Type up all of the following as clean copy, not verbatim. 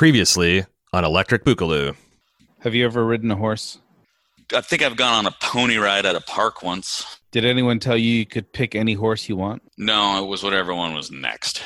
Previously on Electric Boogaloo. Have you ever ridden a horse? I think I've gone on a pony ride at a park once. Did anyone tell you could pick any horse you want? No, it was whatever one was next.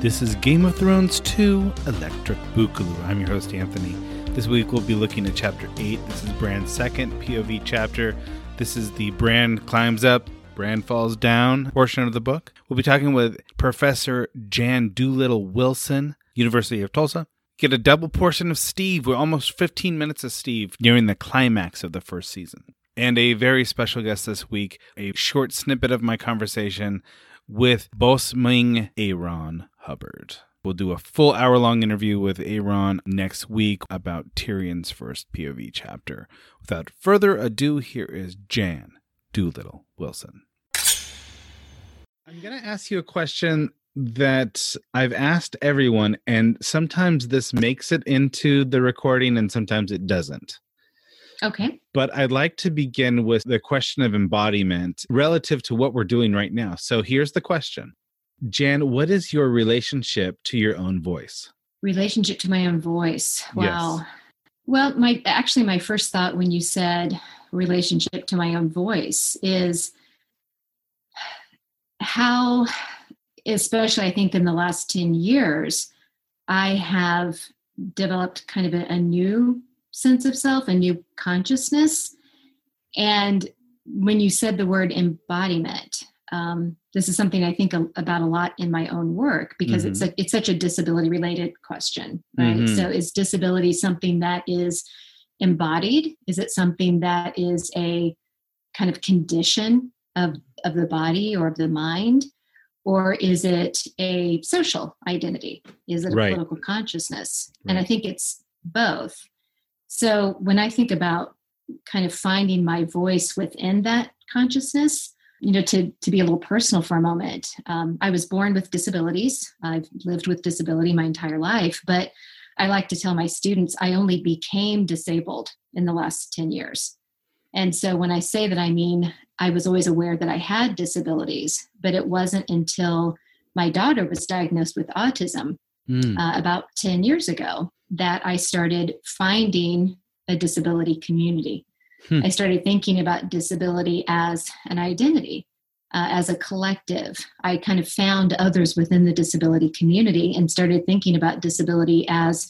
This is Game of Thrones 2, Electric Boogaloo. I'm your host, Anthony. This week we'll be looking at Chapter 8. This is Bran's second POV chapter. This is the Bran climbs up, Bran falls down portion of the book. We'll be talking with Professor Jan Doolittle-Wilson, University of Tulsa. Get a double portion of Steve. We're almost 15 minutes of Steve during the climax of the first season. And a very special guest this week, a short snippet of my conversation with Bossming Aaron Hubbard. We'll do a full hour-long interview with Aaron next week about Tyrion's first POV chapter. Without further ado, here is Jan Doolittle-Wilson. I'm going to ask you a question that I've asked everyone, and sometimes this makes it into the recording and sometimes it doesn't. Okay. But I'd like to begin with the question of embodiment relative to what we're doing right now. So here's the question. Jan, what is your relationship to your own voice? Relationship to my own voice. Wow. Yes. Well, my first thought when you said relationship to my own voice is how, especially I think in the last 10 years, I have developed kind of a new sense of self, a new consciousness. And when you said the word embodiment, this is something I think about a lot in my own work, because it's such a disability related question, right? Mm-hmm. So is disability something that is embodied? Is it something that is a kind of condition of the body or of the mind? Or is it a social identity? Is it a political consciousness? Right. And I think it's both. So when I think about kind of finding my voice within that consciousness, you know, to be a little personal for a moment, I was born with disabilities. I've lived with disability my entire life, but I like to tell my students I only became disabled in the last 10 years. And so when I say that, I mean, I was always aware that I had disabilities, but it wasn't until my daughter was diagnosed with autism about 10 years ago that I started finding a disability community. I started thinking about disability as an identity, as a collective. I kind of found others within the disability community and started thinking about disability as,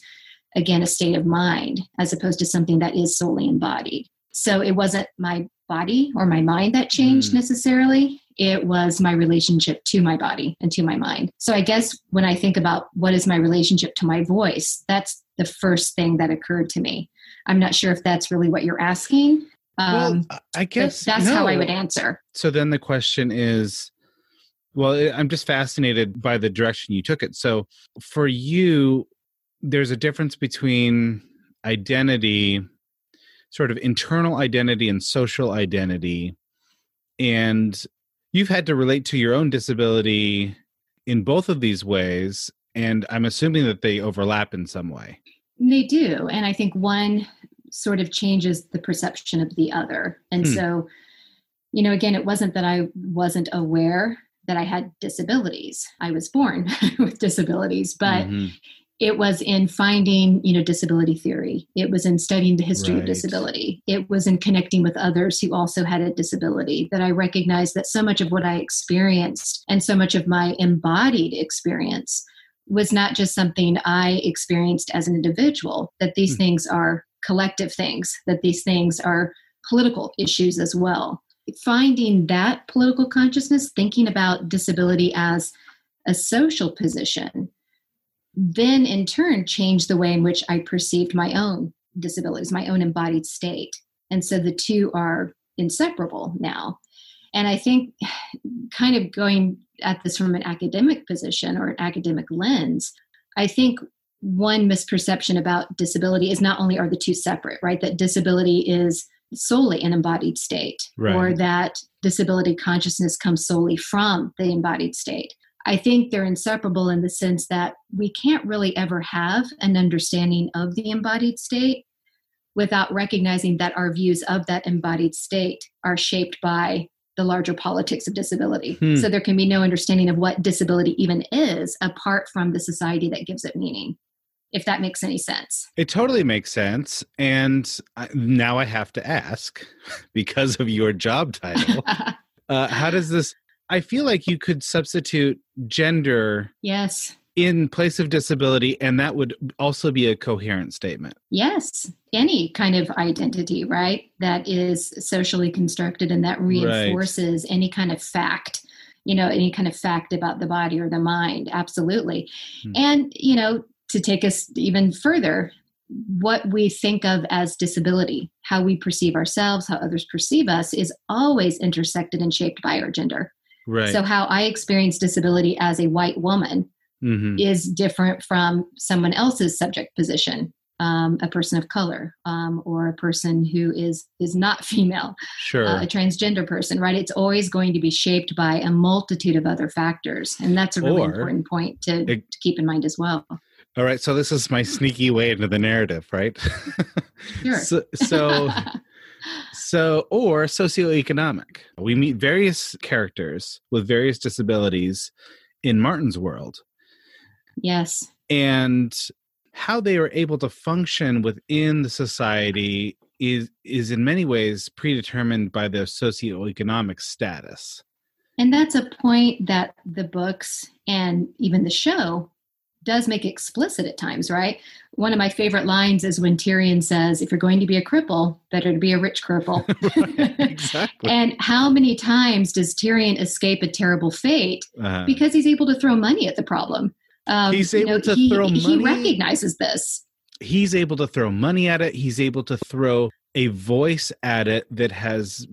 again, a state of mind, as opposed to something that is solely embodied. So it wasn't my body or my mind that changed necessarily. It was my relationship to my body and to my mind. So I guess when I think about what is my relationship to my voice, that's the first thing that occurred to me. I'm not sure if that's really what you're asking. Well, I guess that's how I would answer. So then the question is, well, I'm just fascinated by the direction you took it. So for you, there's a difference between identity, sort of internal identity and social identity. And you've had to relate to your own disability in both of these ways. And I'm assuming that they overlap in some way. They do. And I think one sort of changes the perception of the other. And so, you know, again, it wasn't that I wasn't aware that I had disabilities. I was born with disabilities, but it was in finding, you know, disability theory. It was in studying the history of disability. It was in connecting with others who also had a disability that I recognized that so much of what I experienced and so much of my embodied experience was not just something I experienced as an individual, that these things are collective things, that these things are political issues as well. Finding that political consciousness, thinking about disability as a social position, then in turn changed the way in which I perceived my own disabilities, my own embodied state. And so the two are inseparable now. And I think kind of going at this from an academic position or an academic lens, I think one misperception about disability is not only are the two separate, right? That disability is solely an embodied state, right, or that disability consciousness comes solely from the embodied state. I think they're inseparable in the sense that we can't really ever have an understanding of the embodied state without recognizing that our views of that embodied state are shaped by the larger politics of disability. So there can be no understanding of what disability even is apart from the society that gives it meaning, if that makes any sense. It totally makes sense. And now I have to ask, because of your job title, how does this... I feel like you could substitute gender in place of disability, and that would also be a coherent statement. Yes. Any kind of identity, right, that is socially constructed and that reinforces any kind of fact, you know, any kind of fact about the body or the mind. Absolutely. And, you know, to take us even further, what we think of as disability, how we perceive ourselves, how others perceive us, is always intersected and shaped by our gender. Right. So how I experience disability as a white woman is different from someone else's subject position, a person of color, or a person who is not female, a transgender person, right? It's always going to be shaped by a multitude of other factors. And that's a really important point to keep in mind as well. All right. So this is my sneaky way into the narrative, right? Sure. So, or socioeconomic. We meet various characters with various disabilities in Martin's world. Yes. And how they are able to function within the society is in many ways predetermined by their socioeconomic status. And that's a point that the books and even the show does make explicit at times, right? One of my favorite lines is when Tyrion says, if you're going to be a cripple, better to be a rich cripple. Right, exactly. And how many times does Tyrion escape a terrible fate because he's able to throw money at the problem? He's able to throw money. He recognizes this. He's able to throw money at it. He's able to throw a voice at it that has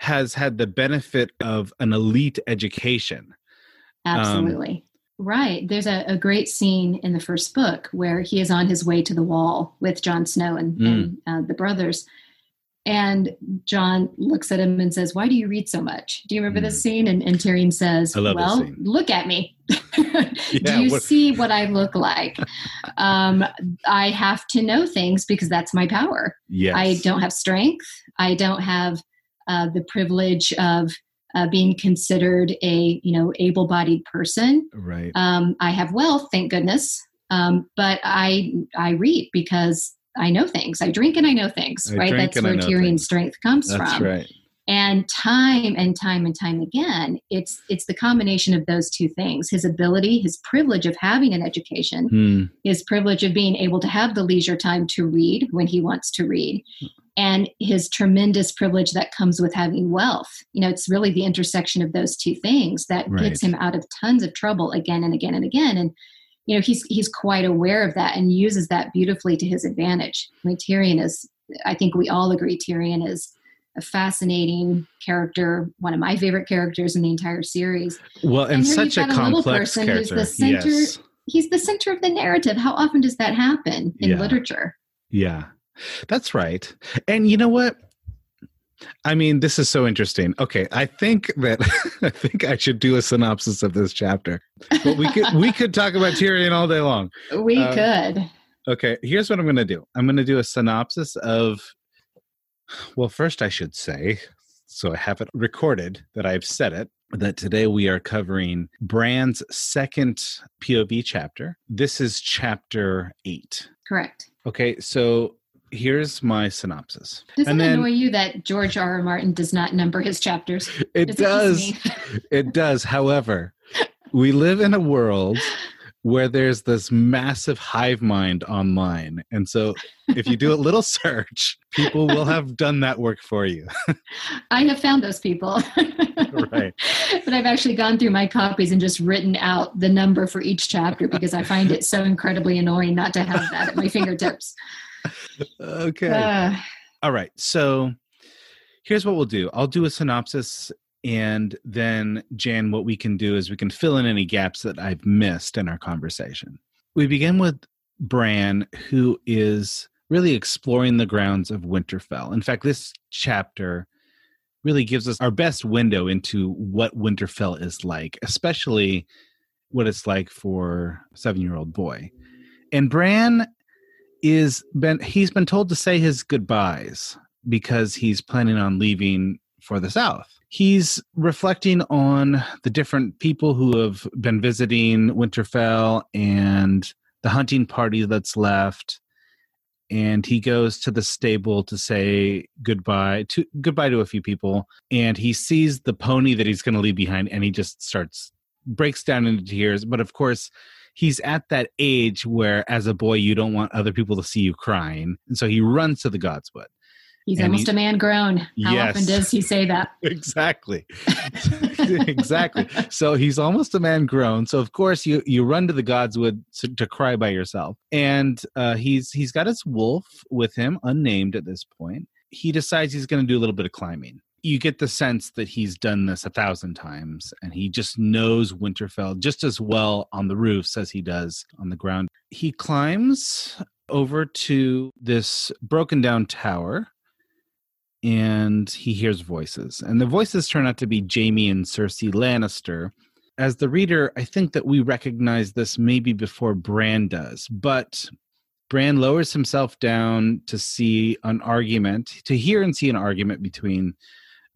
had the benefit of an elite education. Absolutely. Right. There's a great scene in the first book where he is on his way to the wall with Jon Snow and the brothers. And Jon looks at him and says, why do you read so much? Do you remember this scene? And Tyrion says, well, look at me. Do you see what I look like? I have to know things because that's my power. Yes. I don't have strength. I don't have the privilege of being considered a, you know, able-bodied person. Right. I have wealth, thank goodness. But I read because I know things. I drink and I know things, right? That's where Tyrion's strength comes from. That's right. And time and time again, it's the combination of those two things: his ability, his privilege of having an education, his privilege of being able to have the leisure time to read when he wants to read, and his tremendous privilege that comes with having wealth. You know, it's really the intersection of those two things that gets him out of tons of trouble again and again and again. And, you know, he's quite aware of that and uses that beautifully to his advantage. I mean, I think we all agree Tyrion is a fascinating character, one of my favorite characters in the entire series. Well, and such a complex person character. Who's the center, He's the center of the narrative. How often does that happen in literature? Yeah. That's right. And you know what? I mean, this is so interesting. Okay, I think I should do a synopsis of this chapter. But we could talk about Tyrion all day long. We could. Okay, here's what I'm going to do. I'm going to do a synopsis of, well, first I should say, so I have it recorded that I've said it, that today we are covering Bran's second POV chapter. This is chapter 8. Correct. Okay, so here's my synopsis. Doesn't it annoy you that George R. R. Martin does not number his chapters? It does. It does. However, we live in a world where there's this massive hive mind online. And so if you do a little search, people will have done that work for you. I have found those people. Right. But I've actually gone through my copies and just written out the number for each chapter because I find it so incredibly annoying not to have that at my fingertips. Okay. All right. So here's what we'll do. I'll do a synopsis. And then, Jan, what we can do is we can fill in any gaps that I've missed in our conversation. We begin with Bran, who is really exploring the grounds of Winterfell. In fact, this chapter really gives us our best window into what Winterfell is like, especially what it's like for a 7-year-old boy. And Bran he's been told to say his goodbyes because he's planning on leaving for the South. He's reflecting on the different people who have been visiting Winterfell and the hunting party that's left. And he goes to the stable to say goodbye to a few people. And he sees the pony that he's going to leave behind, and he just breaks down into tears. But of course, he's at that age where, as a boy, you don't want other people to see you crying. And so he runs to the godswood. He's almost a man grown. How often does he say that? Exactly. Exactly. So he's almost a man grown. So of course you run to the godswood to cry by yourself. And he's got his wolf with him, unnamed at this point. He decides he's going to do a little bit of climbing. You get the sense that he's done this 1,000 times, and he just knows Winterfell just as well on the roofs as he does on the ground. He climbs over to this broken down tower, and he hears voices. And the voices turn out to be Jaime and Cersei Lannister. As the reader, I think that we recognize this maybe before Bran does, but Bran lowers himself down to hear and see an argument between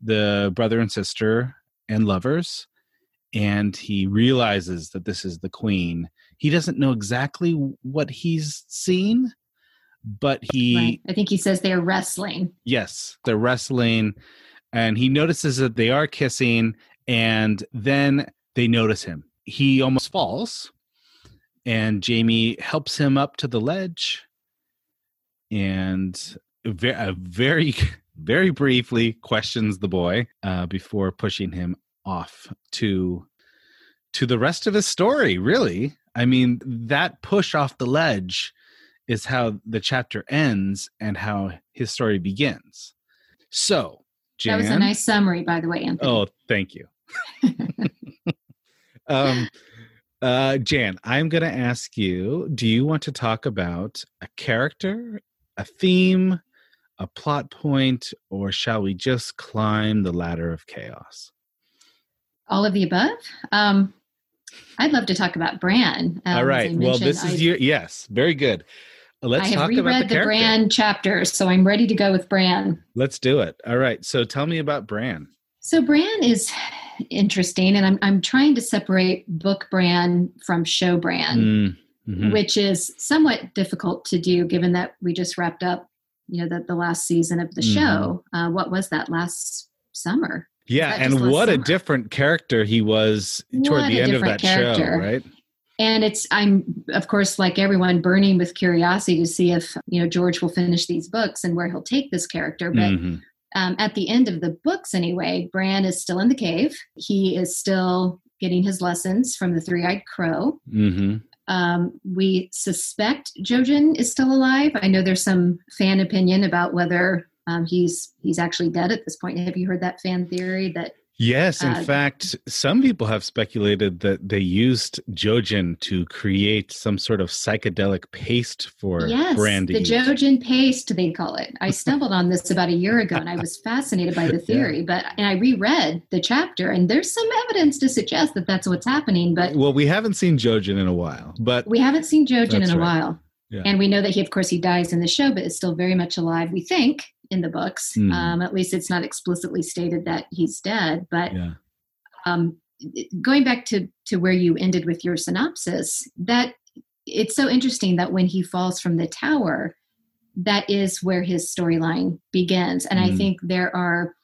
the brother and sister and lovers, and he realizes that this is the queen. He doesn't know exactly what he's seen, but I think he says they're wrestling. Yes, they're wrestling, and he notices that they are kissing, and then they notice him. He almost falls, and Jaime helps him up to the ledge, and very, very briefly questions the boy before pushing him off to the rest of his story, really. I mean, that push off the ledge is how the chapter ends and how his story begins. So, Jan, that was a nice summary, by the way, Anthony. Oh, thank you. Jan, I'm going to ask you, do you want to talk about a character, a theme, a plot point, or shall we just climb the ladder of chaos? All of the above? I'd love to talk about Bran. All right. Well, this is yes, very good. Let's talk about the character. I have reread the Bran chapter, so I'm ready to go with Bran. Let's do it. All right. So tell me about Bran. So Bran is interesting, and I'm trying to separate book Bran from show Bran, which is somewhat difficult to do given that we just wrapped up, the last season of the show. What was that, last summer? Yeah, and what a different character he was toward the end of that show, right? And I'm, of course, like everyone, burning with curiosity to see if, George will finish these books and where he'll take this character. But at the end of the books anyway, Bran is still in the cave. He is still getting his lessons from the Three-Eyed Crow. We suspect Jojen is still alive. I know there's some fan opinion about whether he's actually dead at this point. Have you heard that fan theory? That yes, in fact, some people have speculated that they used Jojen to create some sort of psychedelic paste for Brandy. Yes, the Jojen paste, they call it. I stumbled on this about a year ago, and I was fascinated by the theory. And I reread the chapter, and there's some evidence to suggest that that's what's happening. But we haven't seen Jojen in a while. Yeah. And we know that he dies in the show, but is still very much alive, we think, in the books. At least it's not explicitly stated that he's dead. But going back to where you ended with your synopsis, that it's so interesting that when he falls from the tower, that is where his storyline begins. And I think there are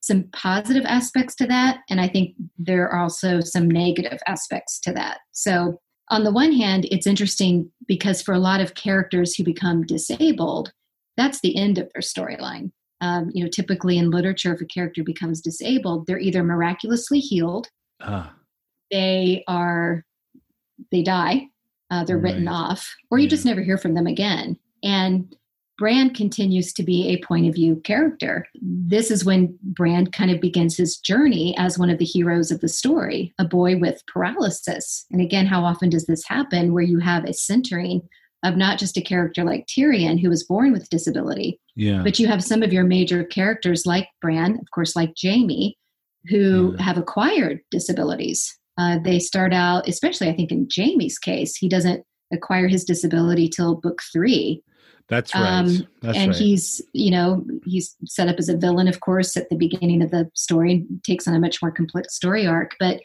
some positive aspects to that, and I think there are also some negative aspects to that. So on the one hand, it's interesting because for a lot of characters who become disabled, that's the end of their storyline. Typically in literature, if a character becomes disabled, they're either miraculously healed, they die, they're written off, or you just never hear from them again. And Bran continues to be a point of view character. This is when Bran kind of begins his journey as one of the heroes of the story, a boy with paralysis. And again, how often does this happen where you have a centering of not just a character like Tyrion, who was born with disability, but you have some of your major characters like Bran, of course, like Jaime, who have acquired disabilities. They start out, especially I think in Jaime's case, he doesn't acquire his disability till book 3. That's right. That's right. He's, you know, he's set up as a villain, of course, at the beginning of the story, and takes on a much more complex story arc. But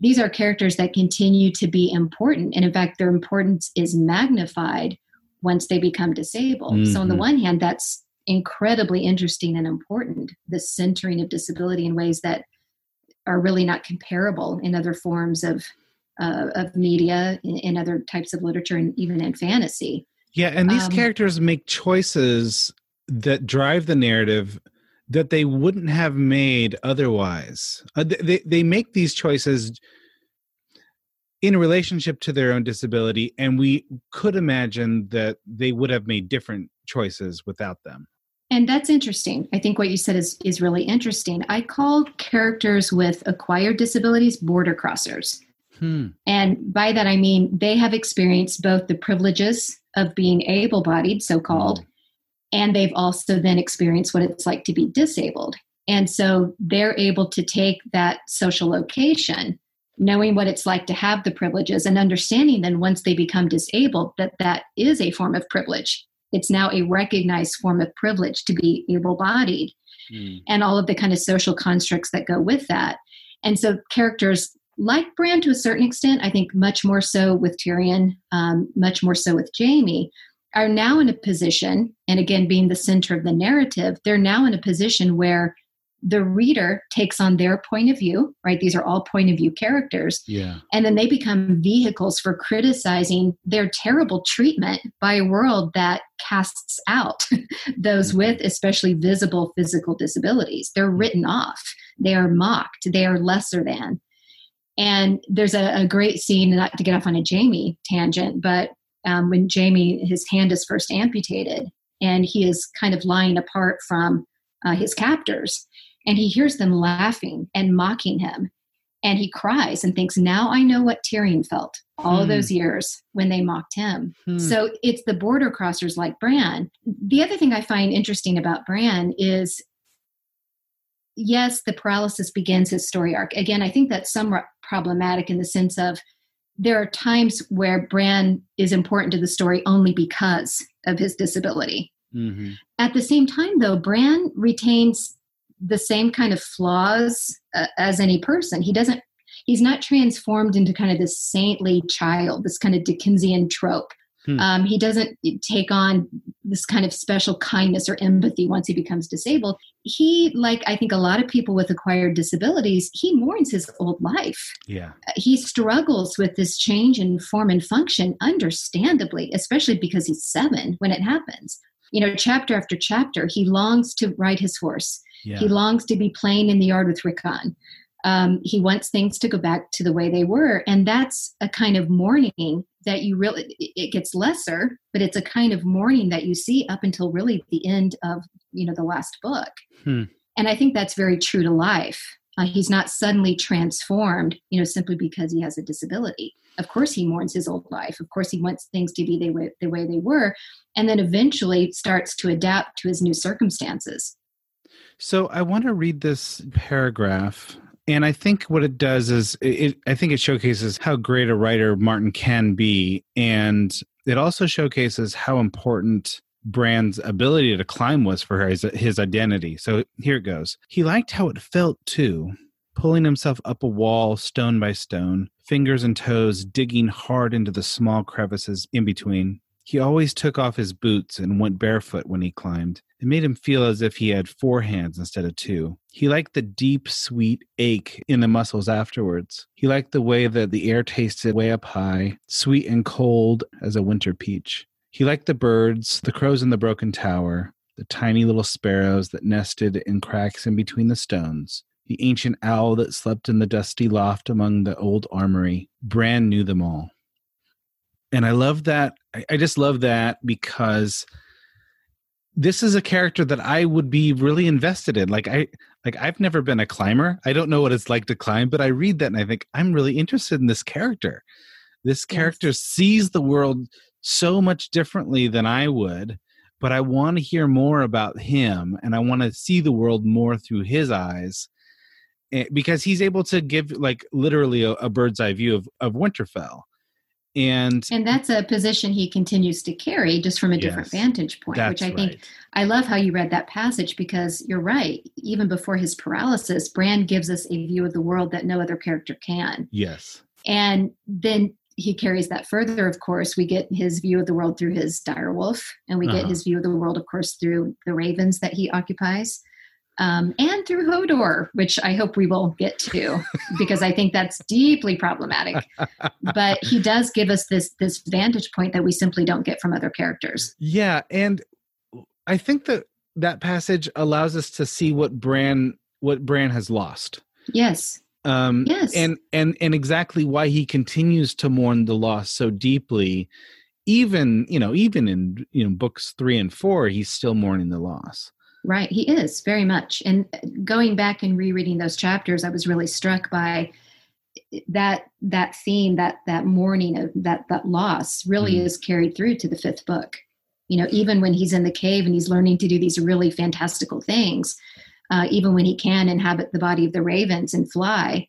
these are characters that continue to be important. And in fact, their importance is magnified once they become disabled. Mm-hmm. So on the one hand, that's incredibly interesting and important, the centering of disability in ways that are really not comparable in other forms of media, in other types of literature, and even in fantasy. Yeah, and these characters make choices that drive the narrative that they wouldn't have made otherwise. They make these choices in relationship to their own disability, and we could imagine that they would have made different choices without them. And that's interesting. I think what you said is really interesting. I call characters with acquired disabilities border crossers. And by that I mean they have experienced both the privileges of being able-bodied, so-called, and they've also then experienced what it's like to be disabled. And so they're able to take that social location, knowing what it's like to have the privileges, and understanding then once they become disabled that that is a form of privilege. It's now a recognized form of privilege to be able-bodied, and all of the kind of social constructs that go with that. And so characters like Bran to a certain extent, I think much more so with Tyrion, much more so with Jaime, are now in a position, and again, being the center of the narrative, they're now in a position where the reader takes on their point of view, right? These are all point of view characters. Yeah. And then they become vehicles for criticizing their terrible treatment by a world that casts out those with especially visible physical disabilities. They're written off. They are mocked. They are lesser than. And there's a great scene, not to get off on a Jaime tangent, but when Jaime, his hand is first amputated, and he is kind of lying apart from his captors, and he hears them laughing and mocking him, and he cries and thinks, now I know what Tyrion felt all those years when they mocked him. So it's the border crossers like Bran. The other thing I find interesting about Bran is, yes, the paralysis begins his story arc. Again, I think that's somewhat problematic in the sense of there are times where Bran is important to the story only because of his disability. At the same time, though, Bran retains the same kind of flaws as any person. He's not transformed into kind of this saintly child, this kind of Dickensian trope. He doesn't take on this kind of special kindness or empathy once he becomes disabled. He, like I think a lot of people with acquired disabilities, he mourns his old life. He struggles with this change in form and function, understandably, especially because he's 7 when it happens. You know, chapter after chapter, he longs to ride his horse. He longs to be playing in the yard with Rickon. He wants things to go back to the way they were. And that's a kind of mourning that you really, it gets lesser, but it's a kind of mourning that you see up until really the end of, you know, the last book. And I think that's very true to life. He's not suddenly transformed, you know, simply because he has a disability. Of course he mourns his old life. Of course he wants things to be the way they were, and then eventually starts to adapt to his new circumstances. So I want to read this paragraph. And I think what it does is I think it showcases how great a writer Martin can be. And it also showcases how important Bran's ability to climb was for her, his identity. So here it goes. He liked how it felt too, pulling himself up a wall stone by stone, fingers and toes digging hard into the small crevices in between. He always took off his boots and went barefoot when he climbed. It made him feel as if he had 4 hands instead of 2. He liked the deep, sweet ache in the muscles afterwards. He liked the way that the air tasted way up high, sweet and cold as a winter peach. He liked the birds, the crows in the broken tower, the tiny little sparrows that nested in cracks in between the stones, the ancient owl that slept in the dusty loft among the old armory. Bran knew them all. And I love that. I just love that because this is a character that I would be really invested in. I've never been a climber. I don't know what it's like to climb, but I read that and I think I'm really interested in this character. This character sees the world so much differently than I would, but I want to hear more about him and I want to see the world more through his eyes, because he's able to give like literally a bird's eye view of Winterfell. And that's a position he continues to carry just from a different vantage point, which I think I love how you read that passage, because you're right. Even before his paralysis, Bran gives us a view of the world that no other character can. Yes. And then he carries that further. Of course, we get his view of the world through his direwolf, and we get his view of the world, of course, through the ravens that he occupies. And through Hodor, which I hope we will get to, because I think that's deeply problematic. But he does give us this vantage point that we simply don't get from other characters. Yeah, and I think that passage allows us to see what Bran has lost. Yes. Yes. And exactly why he continues to mourn the loss so deeply. Even in books 3 and 4, he's still mourning the loss. Right. He is, very much. And going back and rereading those chapters, I was really struck by that theme, that mourning of that loss really is carried through to the 5th book. Even when he's in the cave and he's learning to do these really fantastical things, even when he can inhabit the body of the ravens and fly,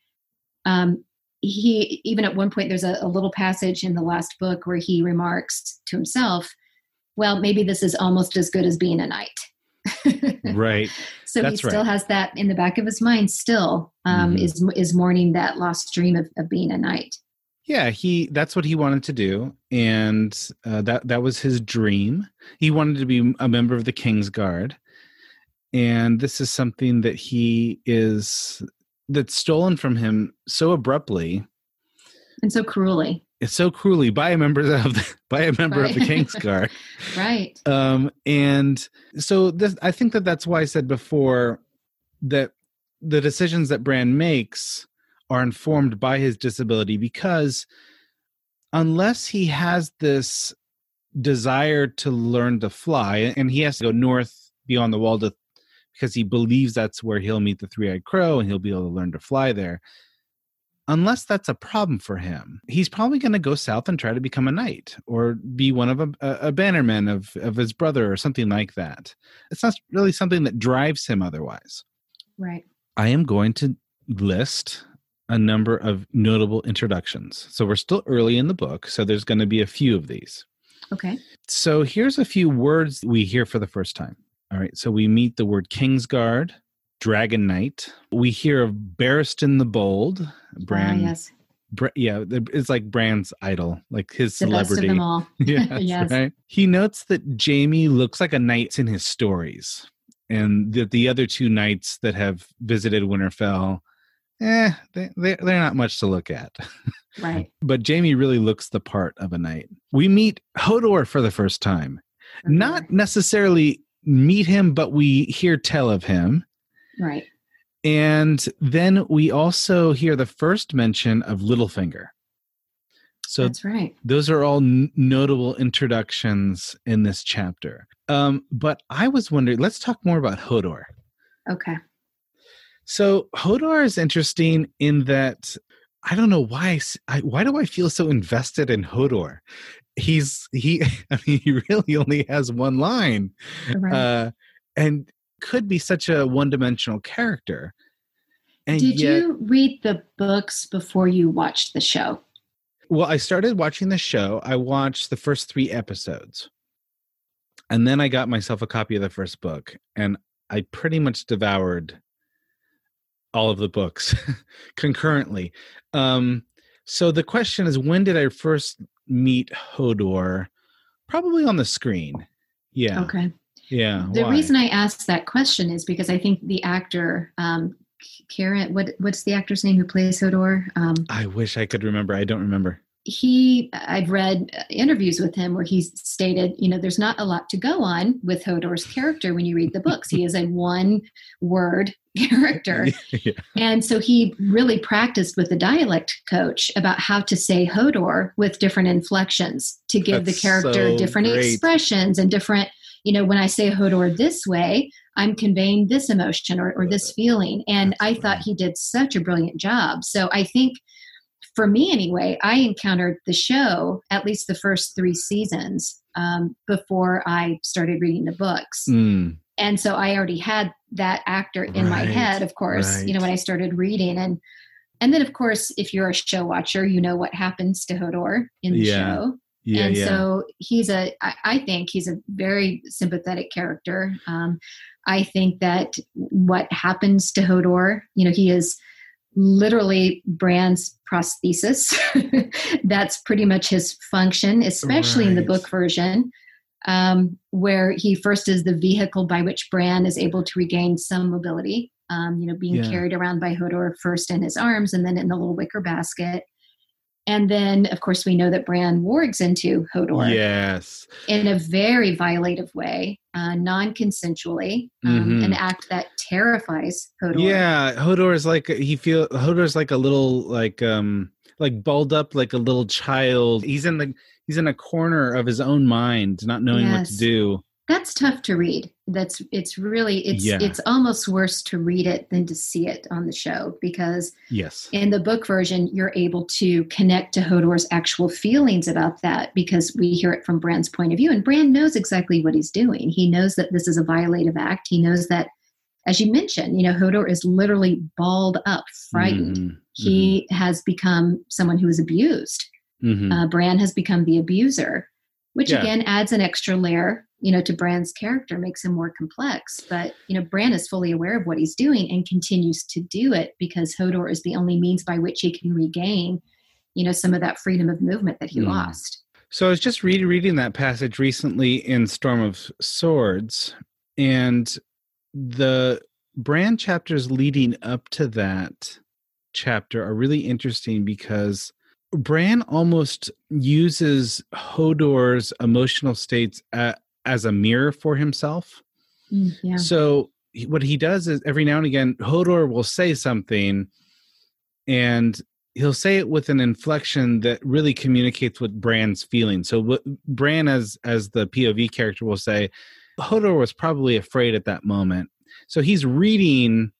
he, even at one point, there's a little passage in the last book where he remarks to himself, well, maybe this is almost as good as being a knight. Right. So that's he still has that in the back of his mind still, is mourning that lost dream of being a knight. Yeah, that's what he wanted to do. And that was his dream. He wanted to be a member of the Kingsguard. And this is something that that's stolen from him so abruptly. And so cruelly. It's so cruelly by a member of the Kingsguard. Right. And so I think that's why I said before that the decisions that Bran makes are informed by his disability, because unless he has this desire to learn to fly, and he has to go north beyond the wall because he believes that's where he'll meet the Three-Eyed Crow and he'll be able to learn to fly there. Unless that's a problem for him, he's probably going to go south and try to become a knight or be one of a bannerman of his brother or something like that. It's not really something that drives him otherwise. Right. I am going to list a number of notable introductions. So we're still early in the book, so there's going to be a few of these. Okay. So here's a few words we hear for the first time. All right. So we meet the word Kingsguard. Dragon Knight. We hear of Barristan the Bold. Bran. Yes. It's like Bran's idol, like his celebrity. The best of them all. Yes. Right? He notes that Jaime looks like a knight in his stories, and that the other two knights that have visited Winterfell, they're not much to look at. Right. But Jaime really looks the part of a knight. We meet Hodor for the first time. Okay. Not necessarily meet him, but we hear tell of him. Right. And then we also hear the first mention of Littlefinger. So that's right. Those are all notable introductions in this chapter. But I was wondering, let's talk more about Hodor. Okay. So Hodor is interesting in that I don't know why do I feel so invested in Hodor? He really only has one line. Right. And could be such a one-dimensional character. And Did you read the books before you watched the show? Well, I started watching the show. I watched the first 3 episodes. And then I got myself a copy of the first book. And I pretty much devoured all of the books concurrently. So the question is, when did I first meet Hodor? Probably on the screen. Yeah. Okay. Yeah. The reason I asked that question is because I think the actor, Karen, what's the actor's name who plays Hodor? I wish I could remember. I don't remember. I've read interviews with him where he stated, there's not a lot to go on with Hodor's character when you read the books. He is a one-word character. Yeah. And so he really practiced with the dialect coach about how to say Hodor with different inflections to give the character different expressions and different... when I say Hodor this way, I'm conveying this emotion or this feeling. And I thought he did such a brilliant job. So I think for me anyway, I encountered the show, at least the first three seasons, before I started reading the books. Mm. And so I already had that actor in my head, of course, you know, when I started reading. And then, of course, if you're a show watcher, you know what happens to Hodor in the show. Yeah, and so he's I think he's a very sympathetic character. I think that what happens to Hodor, you know, he is literally Bran's prosthesis. That's pretty much his function, especially in the book version, where he first is the vehicle by which Bran is able to regain some mobility, you know, being carried around by Hodor first in his arms and then in the little wicker basket. And then, of course, we know that Bran wargs into Hodor. Yes. In a very violative way, non-consensually, an act that terrifies Hodor. Yeah, Hodor is like, Hodor's like a little balled up like a little child. He's in a corner of his own mind, not knowing what to do. That's tough to read. It's almost worse to read it than to see it on the show, because in the book version, you're able to connect to Hodor's actual feelings about that, because we hear it from Bran's point of view, and Bran knows exactly what he's doing. He knows that this is a violative act. He knows that, as you mentioned, you know, Hodor is literally balled up, frightened. He has become someone who is abused. Bran has become the abuser, which again adds an extra layer, you know, to Bran's character, makes him more complex. But, you know, Bran is fully aware of what he's doing and continues to do it because Hodor is the only means by which he can regain, you know, some of that freedom of movement that he lost. So I was just rereading that passage recently in Storm of Swords, and the Bran chapters leading up to that chapter are really interesting because Bran almost uses Hodor's emotional states as a mirror for himself. Yeah. So what he does is every now and again, Hodor will say something and he'll say it with an inflection that really communicates what Bran's feeling. So what Bran as the POV character will say, Hodor was probably afraid at that moment. So he's reading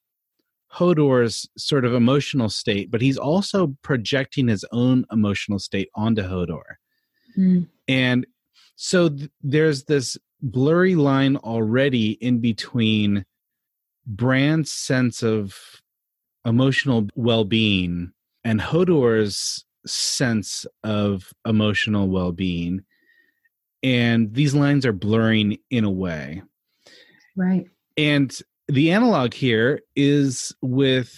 Hodor's sort of emotional state, but he's also projecting his own emotional state onto Hodor. And so there's this blurry line already in between Bran's sense of emotional well-being and Hodor's sense of emotional well-being. And these lines are blurring in a way. Right. And the analog here is with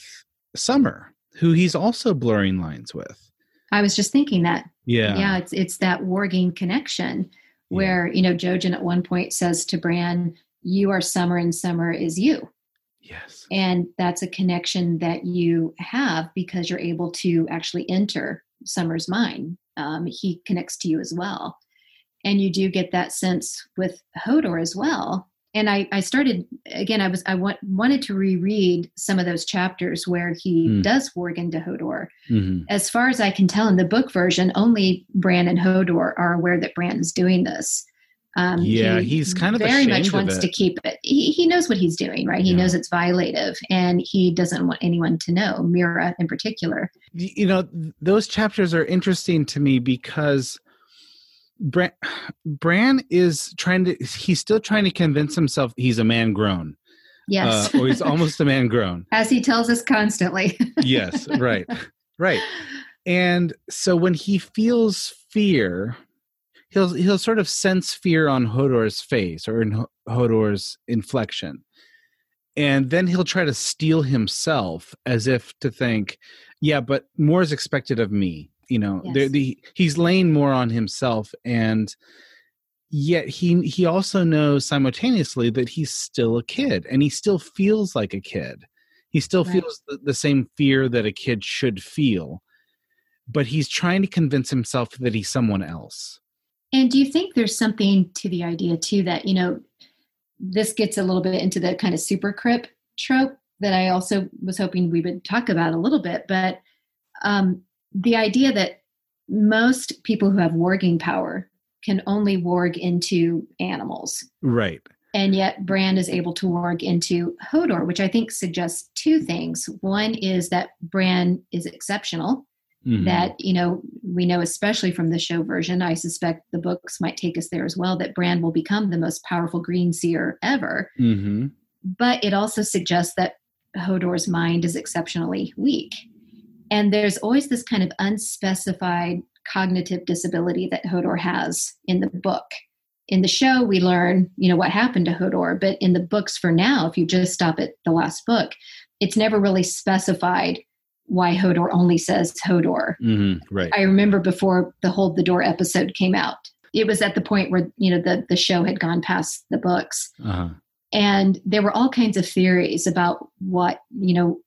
Summer, who he's also blurring lines with. I was just thinking that. Yeah. Yeah, it's that warging connection. Where, you know, Jojen at one point says to Bran, you are Summer and Summer is you. Yes. And that's a connection that you have because you're able to actually enter Summer's mind. He connects to you as well. And you do get that sense with Hodor as well. And I started, again, I wanted to reread some of those chapters where he does warg into Hodor. As far as I can tell in the book version, only Bran and Hodor are aware that Bran is doing this. He's kind of very much wants to keep it. He knows what he's doing, right? He knows it's violative, and he doesn't want anyone to know, Mira in particular. You know, those chapters are interesting to me because Bran is still trying to convince himself he's a man grown. Yes. Or he's almost a man grown. As he tells us constantly. Yes, right. Right. And so when he feels fear, he'll sort of sense fear on Hodor's face or in Hodor's inflection. And then he'll try to steel himself as if to think, yeah, but more is expected of me. You know, he's laying more on himself, and yet he also knows simultaneously that he's still a kid, and he still feels like a kid. He still feels the same fear that a kid should feel, but he's trying to convince himself that he's someone else. And do you think there's something to the idea, too, that, you know, this gets a little bit into the kind of super crip trope that I also was hoping we would talk about a little bit, but the idea that most people who have warging power can only warg into animals. Right. And yet Bran is able to warg into Hodor, which I think suggests two things. One is that Bran is exceptional mm-hmm. that, you know, we know, especially from the show version, I suspect the books might take us there as well, that Bran will become the most powerful green seer ever. Mm-hmm. But it also suggests that Hodor's mind is exceptionally weak. And there's always this kind of unspecified cognitive disability that Hodor has in the book. In the show, we learn, you know, what happened to Hodor, but in the books for now, if you just stop at the last book, it's never really specified why Hodor only says Hodor. Mm-hmm, right. I remember before the Hold the Door episode came out, it was at the point where, you know, the show had gone past the books. Uh-huh. And there were all kinds of theories about what, you know,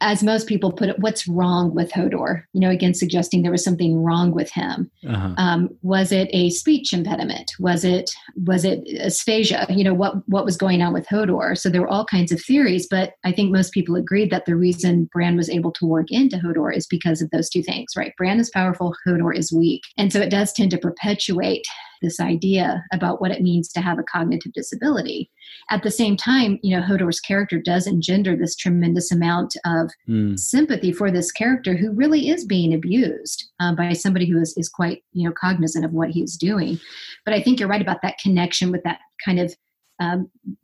as most people put it, what's wrong with Hodor? You know, again, suggesting there was something wrong with him. Uh-huh. Was it a speech impediment? Was it dysphagia? You know, what was going on with Hodor? So there were all kinds of theories, but I think most people agreed that the reason Bran was able to warg into Hodor is because of those two things, right? Bran is powerful, Hodor is weak. And so it does tend to perpetuate this idea about what it means to have a cognitive disability. At the same time, you know, Hodor's character does engender this tremendous amount of sympathy for this character who really is being abused by somebody who is quite, you know, cognizant of what he's doing. But I think you're right about that connection with that kind of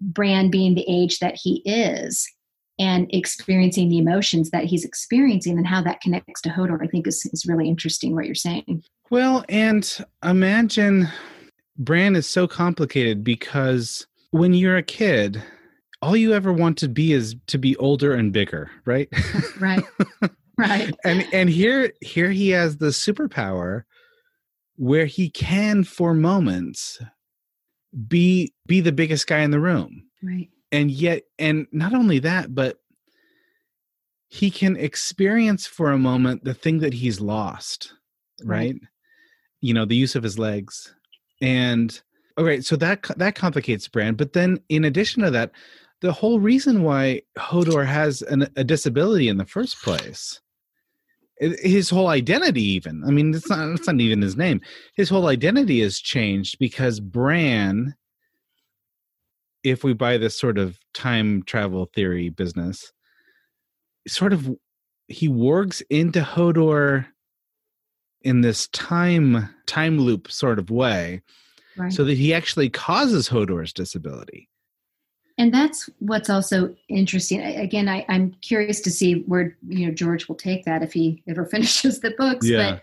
Bran being the age that he is and experiencing the emotions that he's experiencing and how that connects to Hodor, I think is really interesting what you're saying. Well, and imagine Bran is so complicated because when you're a kid, all you ever want to be is to be older and bigger, right? Right, right. And here he has the superpower where he can, for moments, be the biggest guy in the room. Right. And yet, and not only that, but he can experience for a moment the thing that he's lost, right? You know, the use of his legs. And, okay, so that complicates Bran. But then in addition to that, the whole reason why Hodor has a disability in the first place, his whole identity even, I mean, it's not even his name. His whole identity is changed because Bran, if we buy this sort of time travel theory business, sort of he wargs into Hodor in this time loop sort of way, right, so that he actually causes Hodor's disability. And that's what's also interesting. Again, I'm curious to see where, you know, George will take that if he ever finishes the books. Yeah.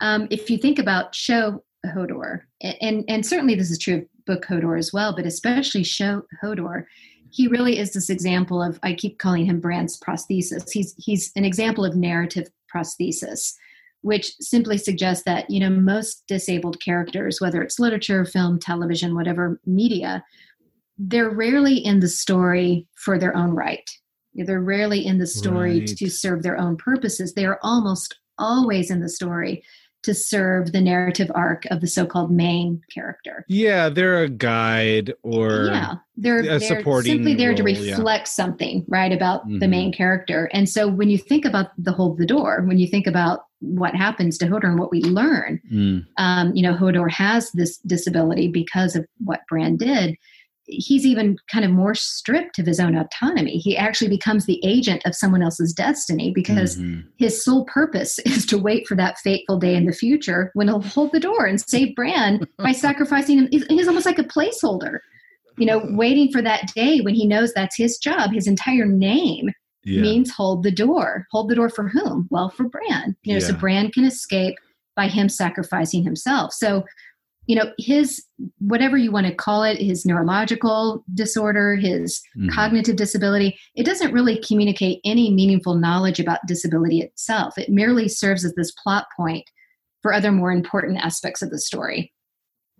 But if you think about show Hodor, and certainly this is true of book Hodor as well, but especially show Hodor, he really is this example of, I keep calling him Bran's prosthesis. He's an example of narrative prosthesis, which simply suggests that, you know, most disabled characters, whether it's literature, film, television, whatever media, they're rarely in the story for their own right. They're rarely in the story to serve their own purposes. They are almost always in the story to serve the narrative arc of the so-called main character. Yeah, they're a guide or they're supporting simply there role, to reflect something, right, about the main character. And so when you think about the Hold the Door, when you think about what happens to Hodor and what we learn, you know, Hodor has this disability because of what Bran did. He's even kind of more stripped of his own autonomy. He actually becomes the agent of someone else's destiny because his sole purpose is to wait for that fateful day in the future when he'll hold the door and save Bran by sacrificing him. He's almost like a placeholder, you know, waiting for that day when he knows that's his job. His entire name means hold the door. Hold the door for whom? Well, for Bran. You know, so Bran can escape by him sacrificing himself. So, you know, his, whatever you want to call it, his neurological disorder, his cognitive disability, it doesn't really communicate any meaningful knowledge about disability itself. It merely serves as this plot point for other more important aspects of the story.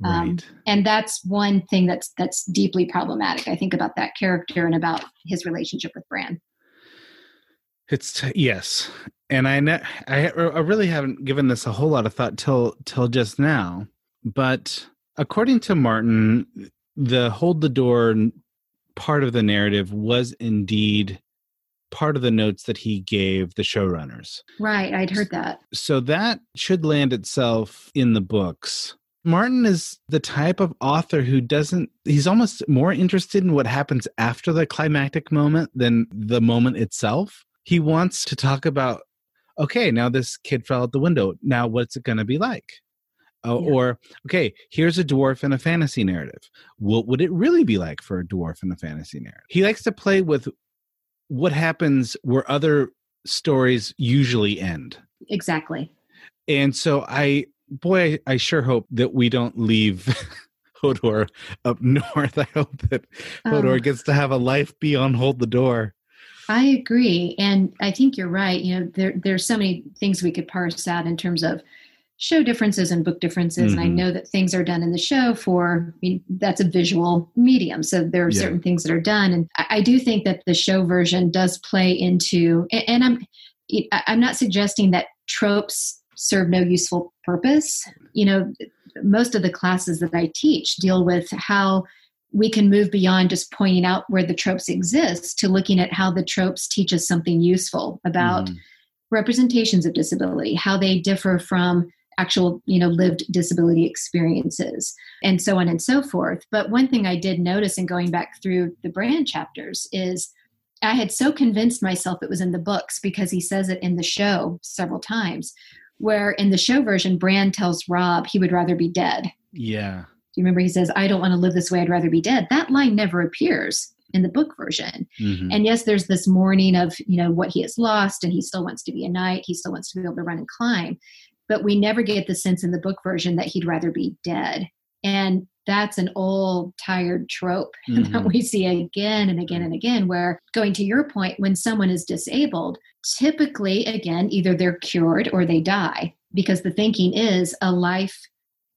Right. And that's one thing that's deeply problematic, I think, about that character and about his relationship with Bran. It's yes. And I really haven't given this a whole lot of thought till just now. But according to Martin, the Hold the Door part of the narrative was indeed part of the notes that he gave the showrunners. Right, I'd heard that. So that should land itself in the books. Martin is the type of author who he's almost more interested in what happens after the climactic moment than the moment itself. He wants to talk about, okay, now this kid fell out the window. Now what's it going to be like? Yeah. Or, okay, here's a dwarf in a fantasy narrative. What would it really be like for a dwarf in a fantasy narrative? He likes to play with what happens where other stories usually end. Exactly. And so I sure hope that we don't leave Hodor up north. I hope that Hodor gets to have a life beyond Hold the Door. I agree. And I think you're right. You know, there's so many things we could parse out in terms of show differences and book differences. Mm-hmm. And I know that things are done in the show for, I mean, that's a visual medium. So there are certain things that are done. And I do think that the show version does play into, and I'm not suggesting that tropes serve no useful purpose. You know, most of the classes that I teach deal with how we can move beyond just pointing out where the tropes exist to looking at how the tropes teach us something useful about representations of disability, how they differ from actual, you know, lived disability experiences, and so on and so forth. But one thing I did notice in going back through the Bran chapters is I had so convinced myself it was in the books, because he says it in the show several times, where in the show version, Bran tells Rob he would rather be dead. Yeah. Do you remember he says, I don't want to live this way, I'd rather be dead. That line never appears in the book version. Mm-hmm. And yes, there's this mourning of, you know, what he has lost, and he still wants to be a knight. He still wants to be able to run and climb. But we never get the sense in the book version that he'd rather be dead. And that's an old, tired trope that we see again and again and again, where, going to your point, when someone is disabled, typically, again, either they're cured or they die, because the thinking is a life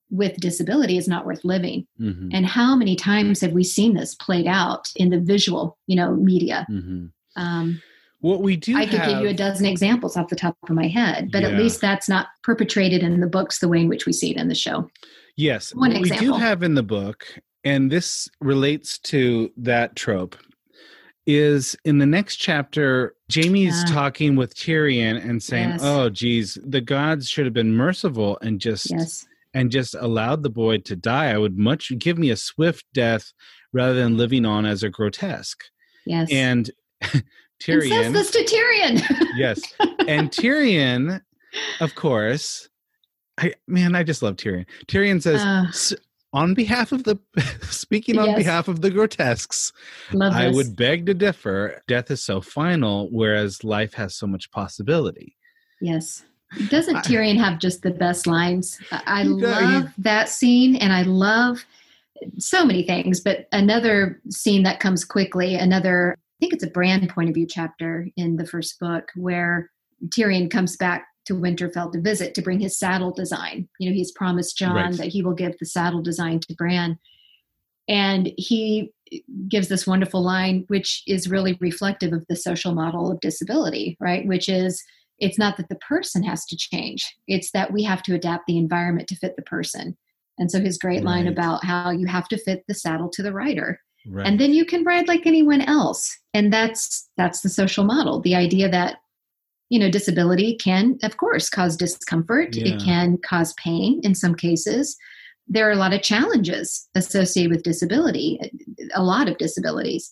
with disability is not worth living. Mm-hmm. And how many times have we seen this played out in the visual, you know, media? Mm-hmm. What we do I could give you a dozen examples off the top of my head, but at least that's not perpetrated in the books the way in which we see it in the show. Yes. One example we do have in the book, and this relates to that trope, is in the next chapter, Jaime's talking with Tyrion and saying, oh, geez, the gods should have been merciful and just allowed the boy to die. I would much give me a swift death rather than living on as a grotesque. Yes. And Tyrion says this to Tyrion. Yes. And Tyrion, of course, I just love Tyrion. Tyrion says, on behalf of the grotesques, love I this. Would beg to differ. Death is so final, whereas life has so much possibility. Yes. Doesn't Tyrion have just the best lines? I love that scene, and I love so many things, but another scene that comes quickly, I think it's a Bran point of view chapter in the first book, where Tyrion comes back to Winterfell to visit, to bring his saddle design. You know, he's promised Jon that he will give the saddle design to Bran. And he gives this wonderful line, which is really reflective of the social model of disability, right? Which is, it's not that the person has to change. It's that we have to adapt the environment to fit the person. And so his great line about how you have to fit the saddle to the rider. Right. And then you can ride like anyone else. And that's the social model. The idea that, you know, disability can, of course, cause discomfort. Yeah. It can cause pain in some cases. There are a lot of challenges associated with disability, a lot of disabilities.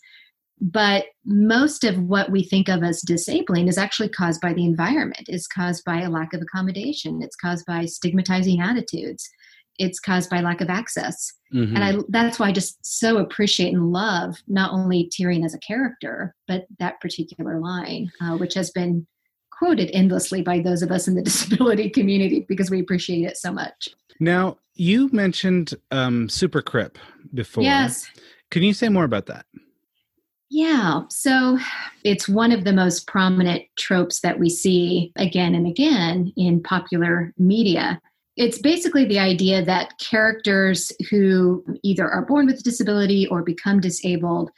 But most of what we think of as disabling is actually caused by the environment. It's caused by a lack of accommodation. It's caused by stigmatizing attitudes. It's caused by lack of access. Mm-hmm. And that's why I just so appreciate and love not only Tyrion as a character, but that particular line, which has been quoted endlessly by those of us in the disability community because we appreciate it so much. Now, you mentioned super crip before. Yes. Can you say more about that? Yeah. So it's one of the most prominent tropes that we see again and again in popular media. It's basically the idea that characters who either are born with a disability or become disabled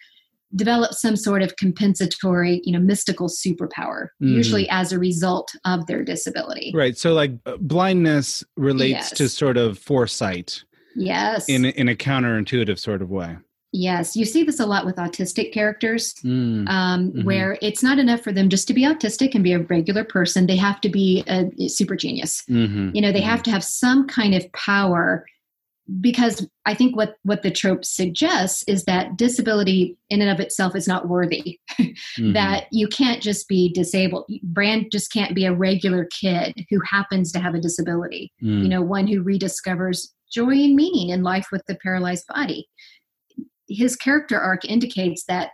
develop some sort of compensatory, you know, mystical superpower, usually as a result of their disability. Right. So like blindness relates to sort of foresight. Yes. In a counterintuitive sort of way. Yes, you see this a lot with autistic characters, where it's not enough for them just to be autistic and be a regular person. They have to be a super genius. Mm-hmm. You know, they have to have some kind of power because I think what the trope suggests is that disability in and of itself is not worthy, mm-hmm. that you can't just be disabled. Bran just can't be a regular kid who happens to have a disability, mm. you know, one who rediscovers joy and meaning in life with the paralyzed body. His character arc indicates that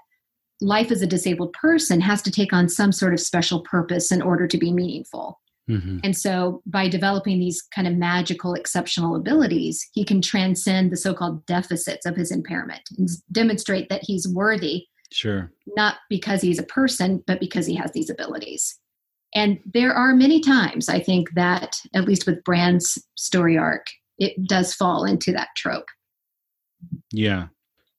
life as a disabled person has to take on some sort of special purpose in order to be meaningful. Mm-hmm. And so by developing these kind of magical, exceptional abilities, he can transcend the so-called deficits of his impairment and demonstrate that he's worthy, sure, not because he's a person, but because he has these abilities. And there are many times, I think, that, at least with Bran's story arc, it does fall into that trope. Yeah.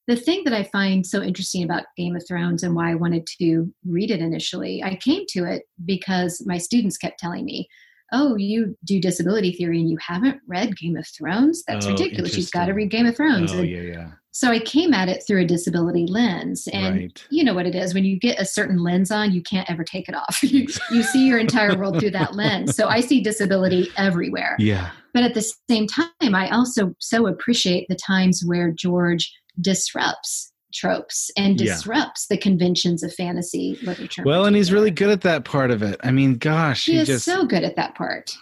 The thing that I find so interesting about Game of Thrones and why I wanted to read it initially, I came to it because my students kept telling me, oh, you do disability theory and you haven't read Game of Thrones? That's ridiculous. You've got to read Game of Thrones. Oh, yeah. So I came at it through a disability lens. And you know what it is. When you get a certain lens on, you can't ever take it off. You see your entire world through that lens. So I see disability everywhere. Yeah. But at the same time, I also so appreciate the times where George disrupts tropes and disrupts the conventions of fantasy literature. Well, and he's really good at that part of it. I mean, gosh, he is just so good at that part.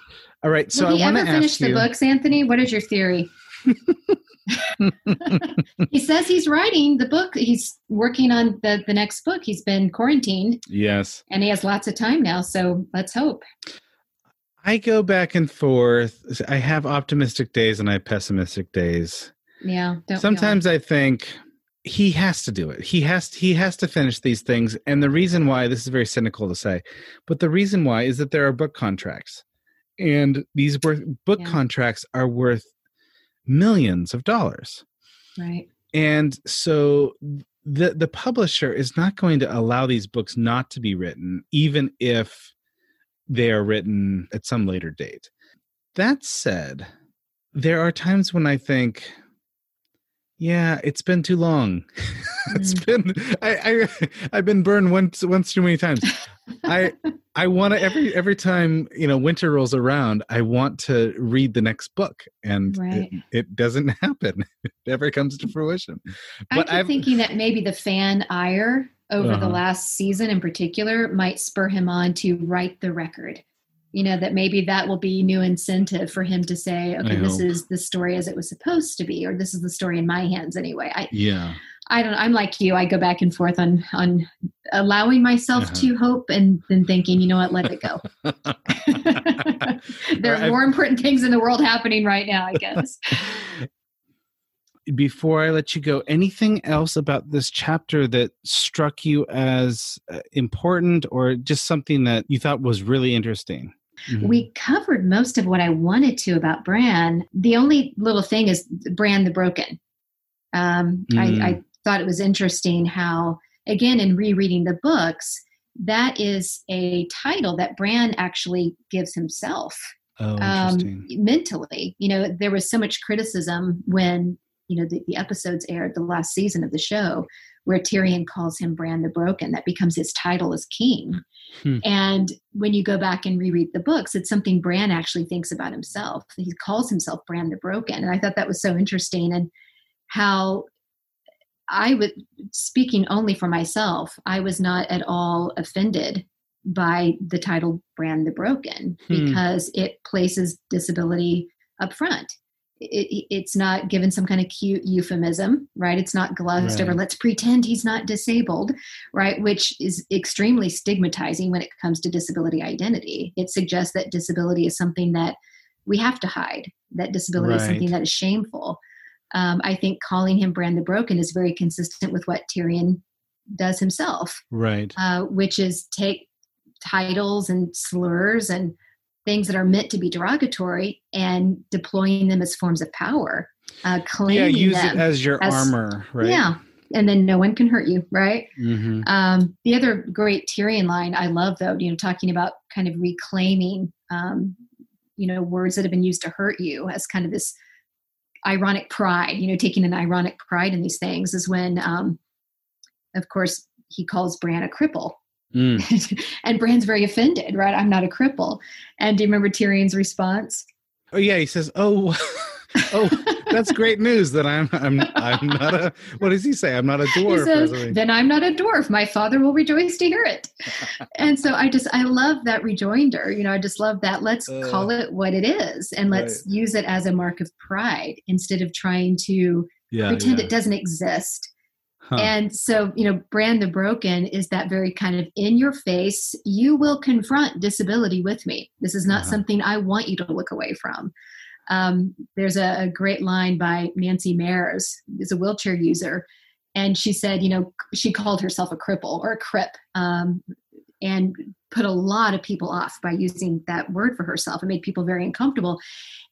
All right, so I want to ask you. Will he ever finish the books, Anthony? What is your theory? He says he's writing the book. He's working on the next book. He's been quarantined. Yes. And he has lots of time now, so let's hope. I go back and forth. I have optimistic days and I have pessimistic days. Yeah. Sometimes I think he has to do it. He has to finish these things. And the reason why, this is very cynical to say, but the reason why is that there are book contracts. And these book contracts are worth millions of dollars. Right. And so the publisher is not going to allow these books not to be written, even if they are written at some later date. That said, there are times when I think, yeah, it's been too long. It's been I've been burned once too many times. I want to every time, you know, winter rolls around, I want to read the next book, and it doesn't happen. It never comes to fruition. But I'm thinking that maybe the fan ire over the last season in particular might spur him on to write the record. You know, that maybe that will be new incentive for him to say, okay, this is the story as it was supposed to be, or this is the story in my hands anyway. I don't know. I'm like you. I go back and forth on allowing myself to hope and then thinking, you know what, let it go. There are more important things in the world happening right now, I guess. Before I let you go, anything else about this chapter that struck you as important or just something that you thought was really interesting? Mm-hmm. We covered most of what I wanted to about Bran. The only little thing is Bran the Broken. I thought it was interesting how, again, in rereading the books, that is a title that Bran actually gives himself mentally. You know, there was so much criticism when, you know, the episodes aired the last season of the show where Tyrion calls him Bran the Broken. That becomes his title as king. Hmm. And when you go back and reread the books, it's something Bran actually thinks about himself. He calls himself Bran the Broken. And I thought that was so interesting. And how I was, speaking only for myself, I was not at all offended by the title Bran the Broken because it places disability up front. It's not given some kind of cute euphemism, right? It's not glossed over. Let's pretend he's not disabled, right? Which is extremely stigmatizing when it comes to disability identity. It suggests that disability is something that we have to hide, that disability is something that is shameful. I think calling him Bran the Broken is very consistent with what Tyrion does himself, right? Which is take titles and slurs and things that are meant to be derogatory and deploying them as forms of power, claiming use it as your armor, right? Yeah. And then no one can hurt you. Right. Mm-hmm. The other great Tyrion line I love though, you know, talking about kind of reclaiming, you know, words that have been used to hurt you as kind of this ironic pride, you know, taking an ironic pride in these things is when, of course he calls Bran a cripple. Mm. And Bran's very offended, right? I'm not a cripple. And do you remember Tyrion's response? Oh yeah, he says, "Oh, Oh, that's great news that I'm not a, what does he say? I'm not a dwarf. He says, then I'm not a dwarf. My father will rejoice to hear it. And so I love that rejoinder. You know, I just love that. Let's call it what it is, and let's use it as a mark of pride instead of trying to pretend it doesn't exist. Huh. And so, you know, Bran the Broken is that very kind of in your face, you will confront disability with me. This is not something I want you to look away from. There's a great line by Nancy Mares, who's a wheelchair user. And she said, you know, she called herself a cripple or a crip, and put a lot of people off by using that word for herself. It made people very uncomfortable.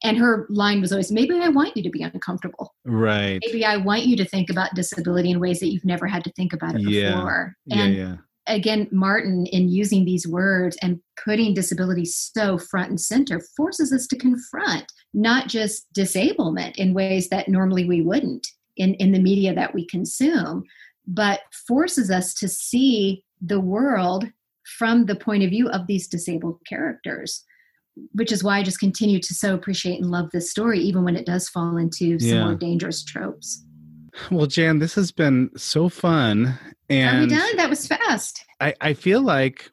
And her line was always, maybe I want you to be uncomfortable. Right. Maybe I want you to think about disability in ways that you've never had to think about it before. And again, Martin, in using these words and putting disability so front and center, forces us to confront not just disablement in ways that normally we wouldn't in the media that we consume, but forces us to see the world from the point of view of these disabled characters, which is why I just continue to so appreciate and love this story, even when it does fall into some more dangerous tropes. Well, Jan, this has been so fun. And are we done? That was fast. I feel like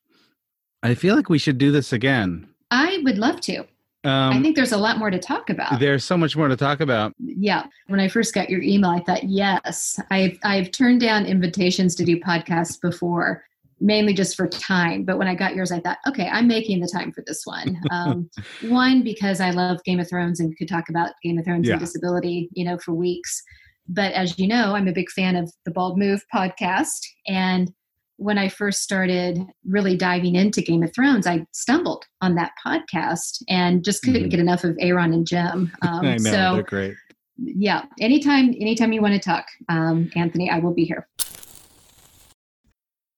we should do this again. I would love to. I think there's a lot more to talk about. There's so much more to talk about. Yeah. When I first got your email, I thought, yes, I've turned down invitations to do podcasts before, mainly just for time. But when I got yours, I thought, okay, I'm making the time for this one. One, because I love Game of Thrones and could talk about Game of Thrones and disability, you know, for weeks. But as you know, I'm a big fan of the Bald Move podcast. And when I first started really diving into Game of Thrones, I stumbled on that podcast and just couldn't get enough of Aaron and Jim. I know, so, they're great. Yeah. Anytime you want to talk, Anthony, I will be here.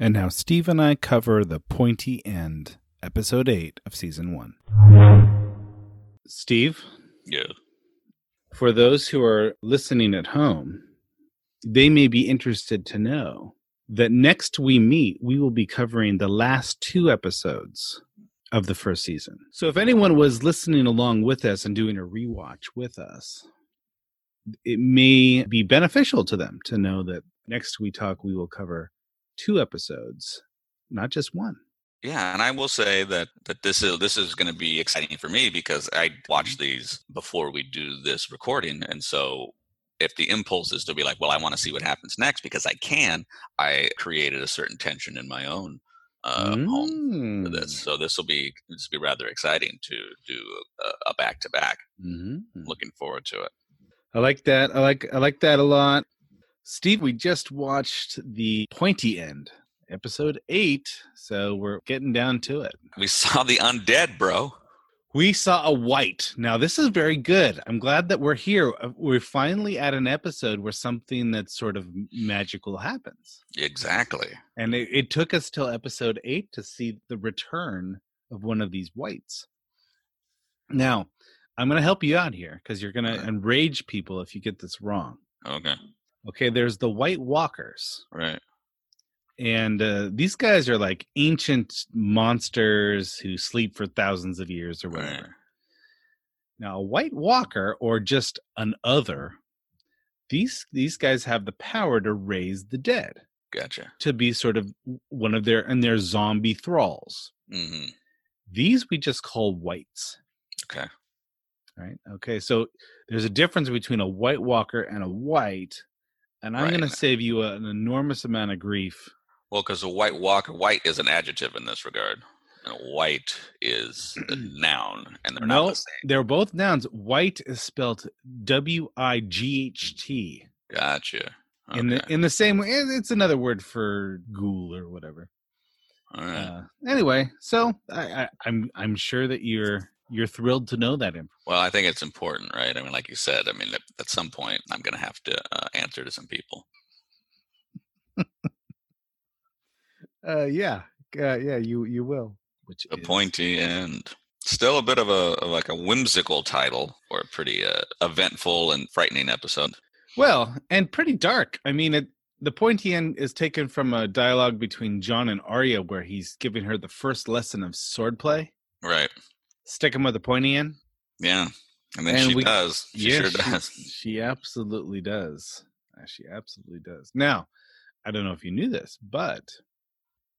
And now Steve and I cover The Pointy End, Episode 8 of Season 1. Steve? Yeah? For those who are listening at home, they may be interested to know that next we meet, we will be covering the last two episodes of the first season. So if anyone was listening along with us and doing a rewatch with us, it may be beneficial to them to know that next we will cover two episodes, not just one. Yeah, and I will say that this is going to be exciting for me because I watch these before we do this recording, and so if the impulse is to be like, well, I want to see what happens next because I created a certain tension in my own home for this. So this will be rather exciting to do a back-to-back. Mm-hmm. Looking forward to it. I like that. I like that a lot. Steve, we just watched The Pointy End, episode 8, so we're getting down to it. We saw the undead, bro. We saw a white. Now, this is very good. I'm glad that we're here. We're finally at an episode where something that's sort of magical happens. Exactly. And it took us till episode 8 to see the return of one of these whites. Now, I'm going to help you out here because you're going to enrage people if you get this wrong. Okay. Okay, there's the White Walkers. Right. And these guys are like ancient monsters who sleep for thousands of years or whatever. Right. Now, a White Walker, or just an other, these guys have the power to raise the dead. Gotcha. To be sort of one of their zombie thralls. Mm-hmm. These we just call whites. Okay. All right. Okay, so there's a difference between a White Walker and a white. And I'm going to save you an enormous amount of grief. Well, because a white walker, white is an adjective in this regard. And white is a noun. And they're not the same. They're both nouns. White is spelled W-I-G-H-T. Gotcha. Okay. In the same way, it's another word for ghoul or whatever. All right. Anyway, so I'm sure that you're thrilled to know that info. Well, I think it's important, right? I mean, like you said, I mean, at some point, I'm going to have to answer to some people. You will. Which a pointy end. Still a bit of a whimsical title or a pretty eventful and frightening episode. Well, and pretty dark. I mean, the pointy end is taken from a dialogue between Jon and Arya where he's giving her the first lesson of swordplay. Right. Stick him with the pointy end. Yeah. And then she does. She sure does. She absolutely does. She absolutely does. Now, I don't know if you knew this, but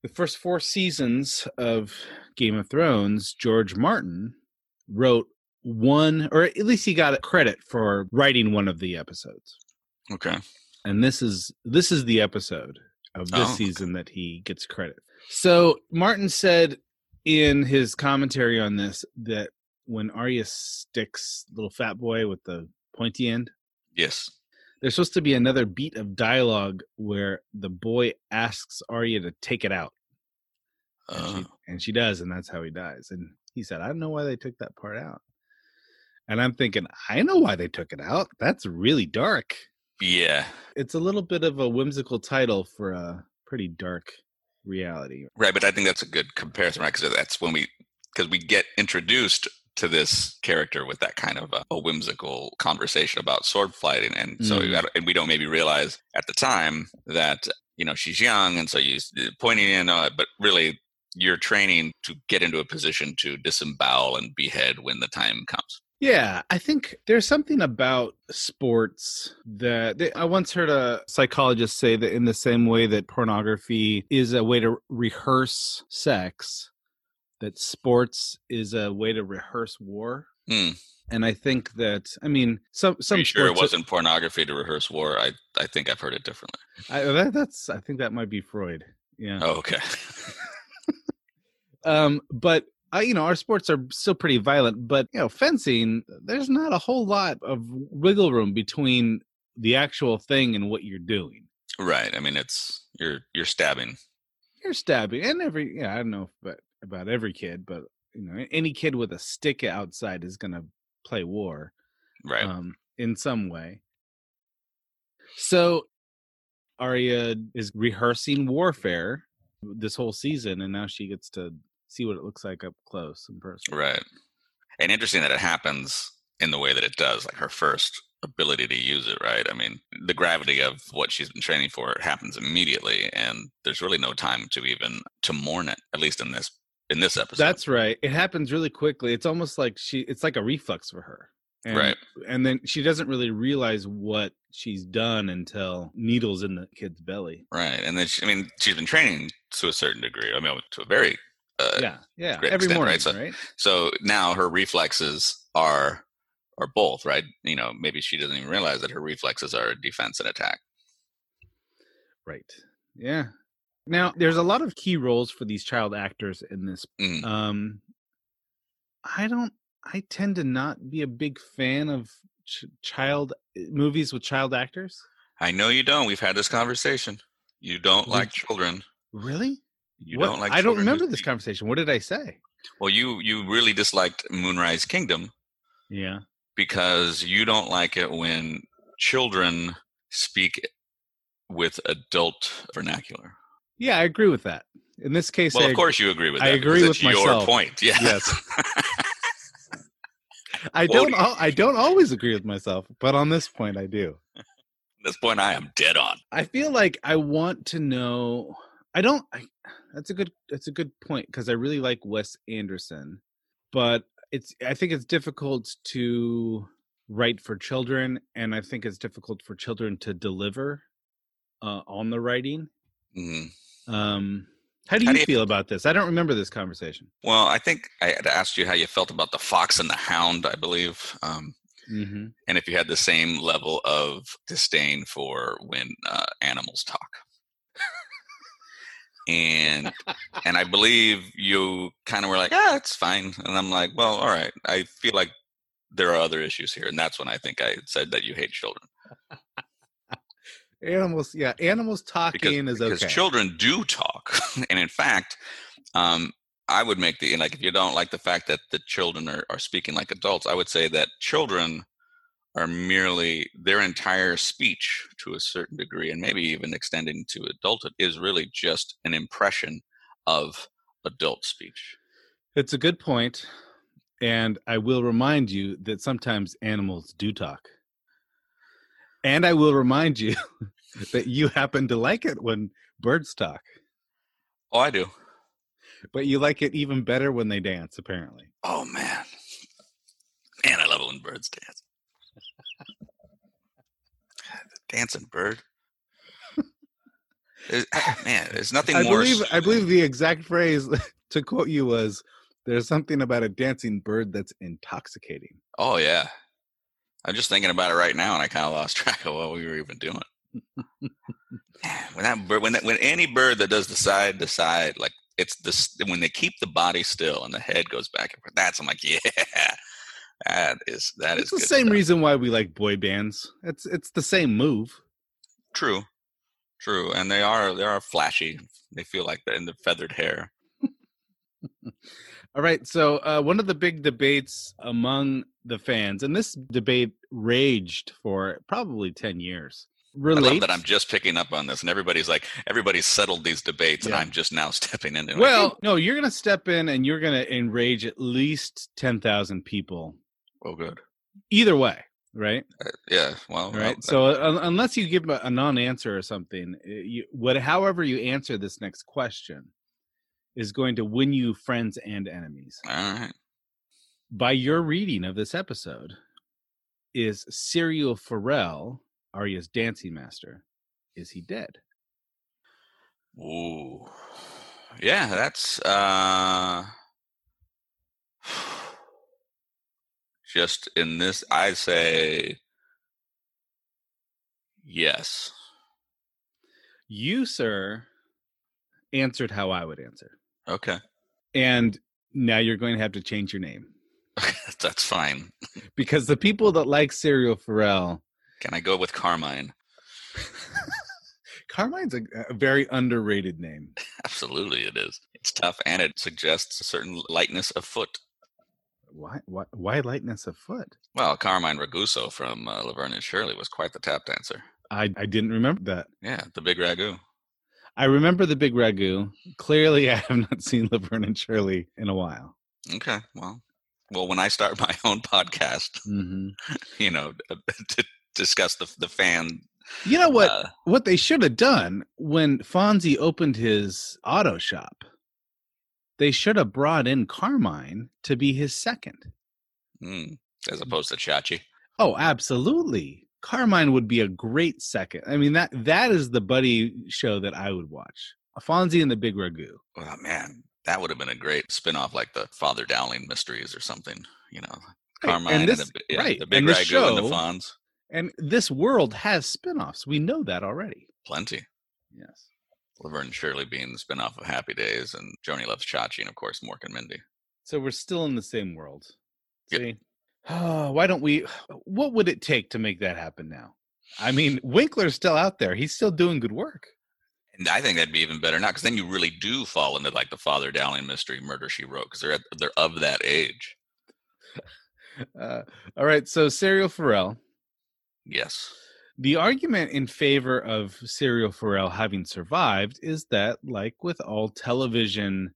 the first 4 seasons of Game of Thrones, George Martin wrote one, or at least he got credit for writing one of the episodes. Okay. And this is the episode of this season that he gets credit. So Martin said in his commentary on this that when Arya sticks little fat boy with the pointy end. Yes. There's supposed to be another beat of dialogue where the boy asks Arya to take it out. And she does, and that's how he dies. And he said, I don't know why they took that part out. And I'm thinking, I know why they took it out. That's really dark. Yeah. It's a little bit of a whimsical title for a pretty dark reality. Right, but I think that's a good comparison, right? Because that's when we get introduced to this character with that kind of a whimsical conversation about sword fighting, and so we don't maybe realize at the time that, you know, she's young, and so you pointing in, but really you're training to get into a position to disembowel and behead when the time comes. Yeah, I think there's something about sports that I once heard a psychologist say that in the same way that pornography is a way to rehearse sex, that sports is a way to rehearse war. Mm. And I think that, I mean, some. Are you sure it wasn't pornography to rehearse war? I think I've heard it differently. I think that might be Freud. Yeah. Oh, okay. But you know, our sports are still pretty violent, but you know, fencing, there's not a whole lot of wiggle room between the actual thing and what you're doing. Right. I mean, it's you're stabbing. You're stabbing, and I don't know, but. About every kid, but you know, any kid with a stick outside is going to play war, right? In some way. So Arya is rehearsing warfare this whole season, and now she gets to see what it looks like up close and personal. Right, and interesting that it happens in the way that it does, like her first ability to use it. Right, I mean, the gravity of what she's been training for happens immediately, and there's really no time to even to mourn it, at least in this. In this episode. That's right. It happens really quickly. It's almost like it's like a reflex for her. And, right. And then she doesn't really realize what she's done until needles in the kid's belly. Right. And then, she's been training to a certain degree. I mean, to a very great every extent, morning, right? So now her reflexes are both, right? You know, maybe she doesn't even realize that her reflexes are defense and attack. Right. Yeah. Now, there's a lot of key roles for these child actors in this. Mm. I tend to not be a big fan of child movies with child actors. I know you don't. We've had this conversation. You don't like children. Really? Don't like children. I don't remember this conversation. What did I say? Well, you really disliked Moonrise Kingdom. Yeah. Because you don't like it when children speak with adult vernacular. Yeah, I agree with that. In this case, well, of course you agree with that. I agree with myself. Your point. Yeah. Yes. I don't always agree with myself, but on this point, I do. At this point, I am dead on. I feel like I want to know. That's a good point because I really like Wes Anderson, but I think it's difficult to write for children, and I think it's difficult for children to deliver on the writing. Mm-hmm. How do you feel about this? I don't remember this conversation. Well, I think I had asked you how you felt about The Fox and the Hound, I believe. Mm-hmm. And if you had the same level of disdain for when animals talk. And I believe you kind of were like, yeah, it's fine. And I'm like, well, all right. I feel like there are other issues here. And that's when I think I said that you hate children. Animals, yeah. Animals talking is okay. Because children do talk. And in fact, I would make the, like, if you don't like the fact that the children are speaking like adults, I would say that children are merely, their entire speech to a certain degree, and maybe even extending to adulthood, is really just an impression of adult speech. It's a good point. And I will remind you that sometimes animals do talk. And I will remind you that you happen to like it when birds talk. Oh, I do. But you like it even better when they dance, apparently. Oh, man. Man, I love it when birds dance. The dancing bird. There's nothing more. I believe the exact phrase to quote you was, there's something about a dancing bird that's intoxicating. Oh, yeah. I'm just thinking about it right now, and I kind of lost track of what we were even doing. When any bird that does the side to side, like, it's this, when they keep the body still and the head goes back and forth. I'm like, yeah, that is. It's the same reason why we like boy bands. It's the same move. True, and they are flashy. They feel like they're in the feathered hair. All right, so one of the big debates among the fans, and this debate raged for probably 10 years. I love that I'm just picking up on this, and everybody's settled these debates, yeah. And I'm just now stepping into it. Well, no, you're going to step in, and you're going to enrage at least 10,000 people. Oh, good. Either way, right? Yeah. Well, right. Unless you give a non-answer or something, however you answer this next question is going to win you friends and enemies. All right. By your reading of this episode, is Syrio Forel, Arya's dancing master, is he dead? Ooh. Yeah, that's just in this, I say yes. You, sir, answered how I would answer. Okay. And now you're going to have to change your name. That's fine. Because the people that like Syrio Forel. Can I go with Carmine? Carmine's a very underrated name. Absolutely it is. It's tough, and it suggests a certain lightness of foot. Why lightness of foot? Well, Carmine Raguso from Laverne and Shirley was quite the tap dancer. I didn't remember that. Yeah, the Big Ragu. I remember the Big Ragu. Clearly, I have not seen Laverne and Shirley in a while. Okay, well, when I start my own podcast, mm-hmm. you know, to discuss the fan. You know what they should have done when Fonzie opened his auto shop? They should have brought in Carmine to be his second. As opposed to Chachi. Oh, absolutely. Carmine would be a great second. I mean, that is the buddy show that I would watch. Fonzie and the Big Ragu. Oh, man. That would have been a great spinoff, like the Father Dowling Mysteries or something. You know, Carmine and the Big Ragu show, and the Fonz. And this world has spinoffs. We know that already. Plenty. Yes. Laverne and Shirley being the spinoff of Happy Days, and Joni Loves Chachi, and of course Mork and Mindy. So we're still in the same world. See? Yep. Oh, what would it take to make that happen now? I mean, Winkler's still out there. He's still doing good work. And I think that'd be even better now, because then you really do fall into like the Father Dowling mystery, Murder, She Wrote, because they're of that age. All right, so Syrio Forel. Yes. The argument in favor of Syrio Forel having survived is that, like with all television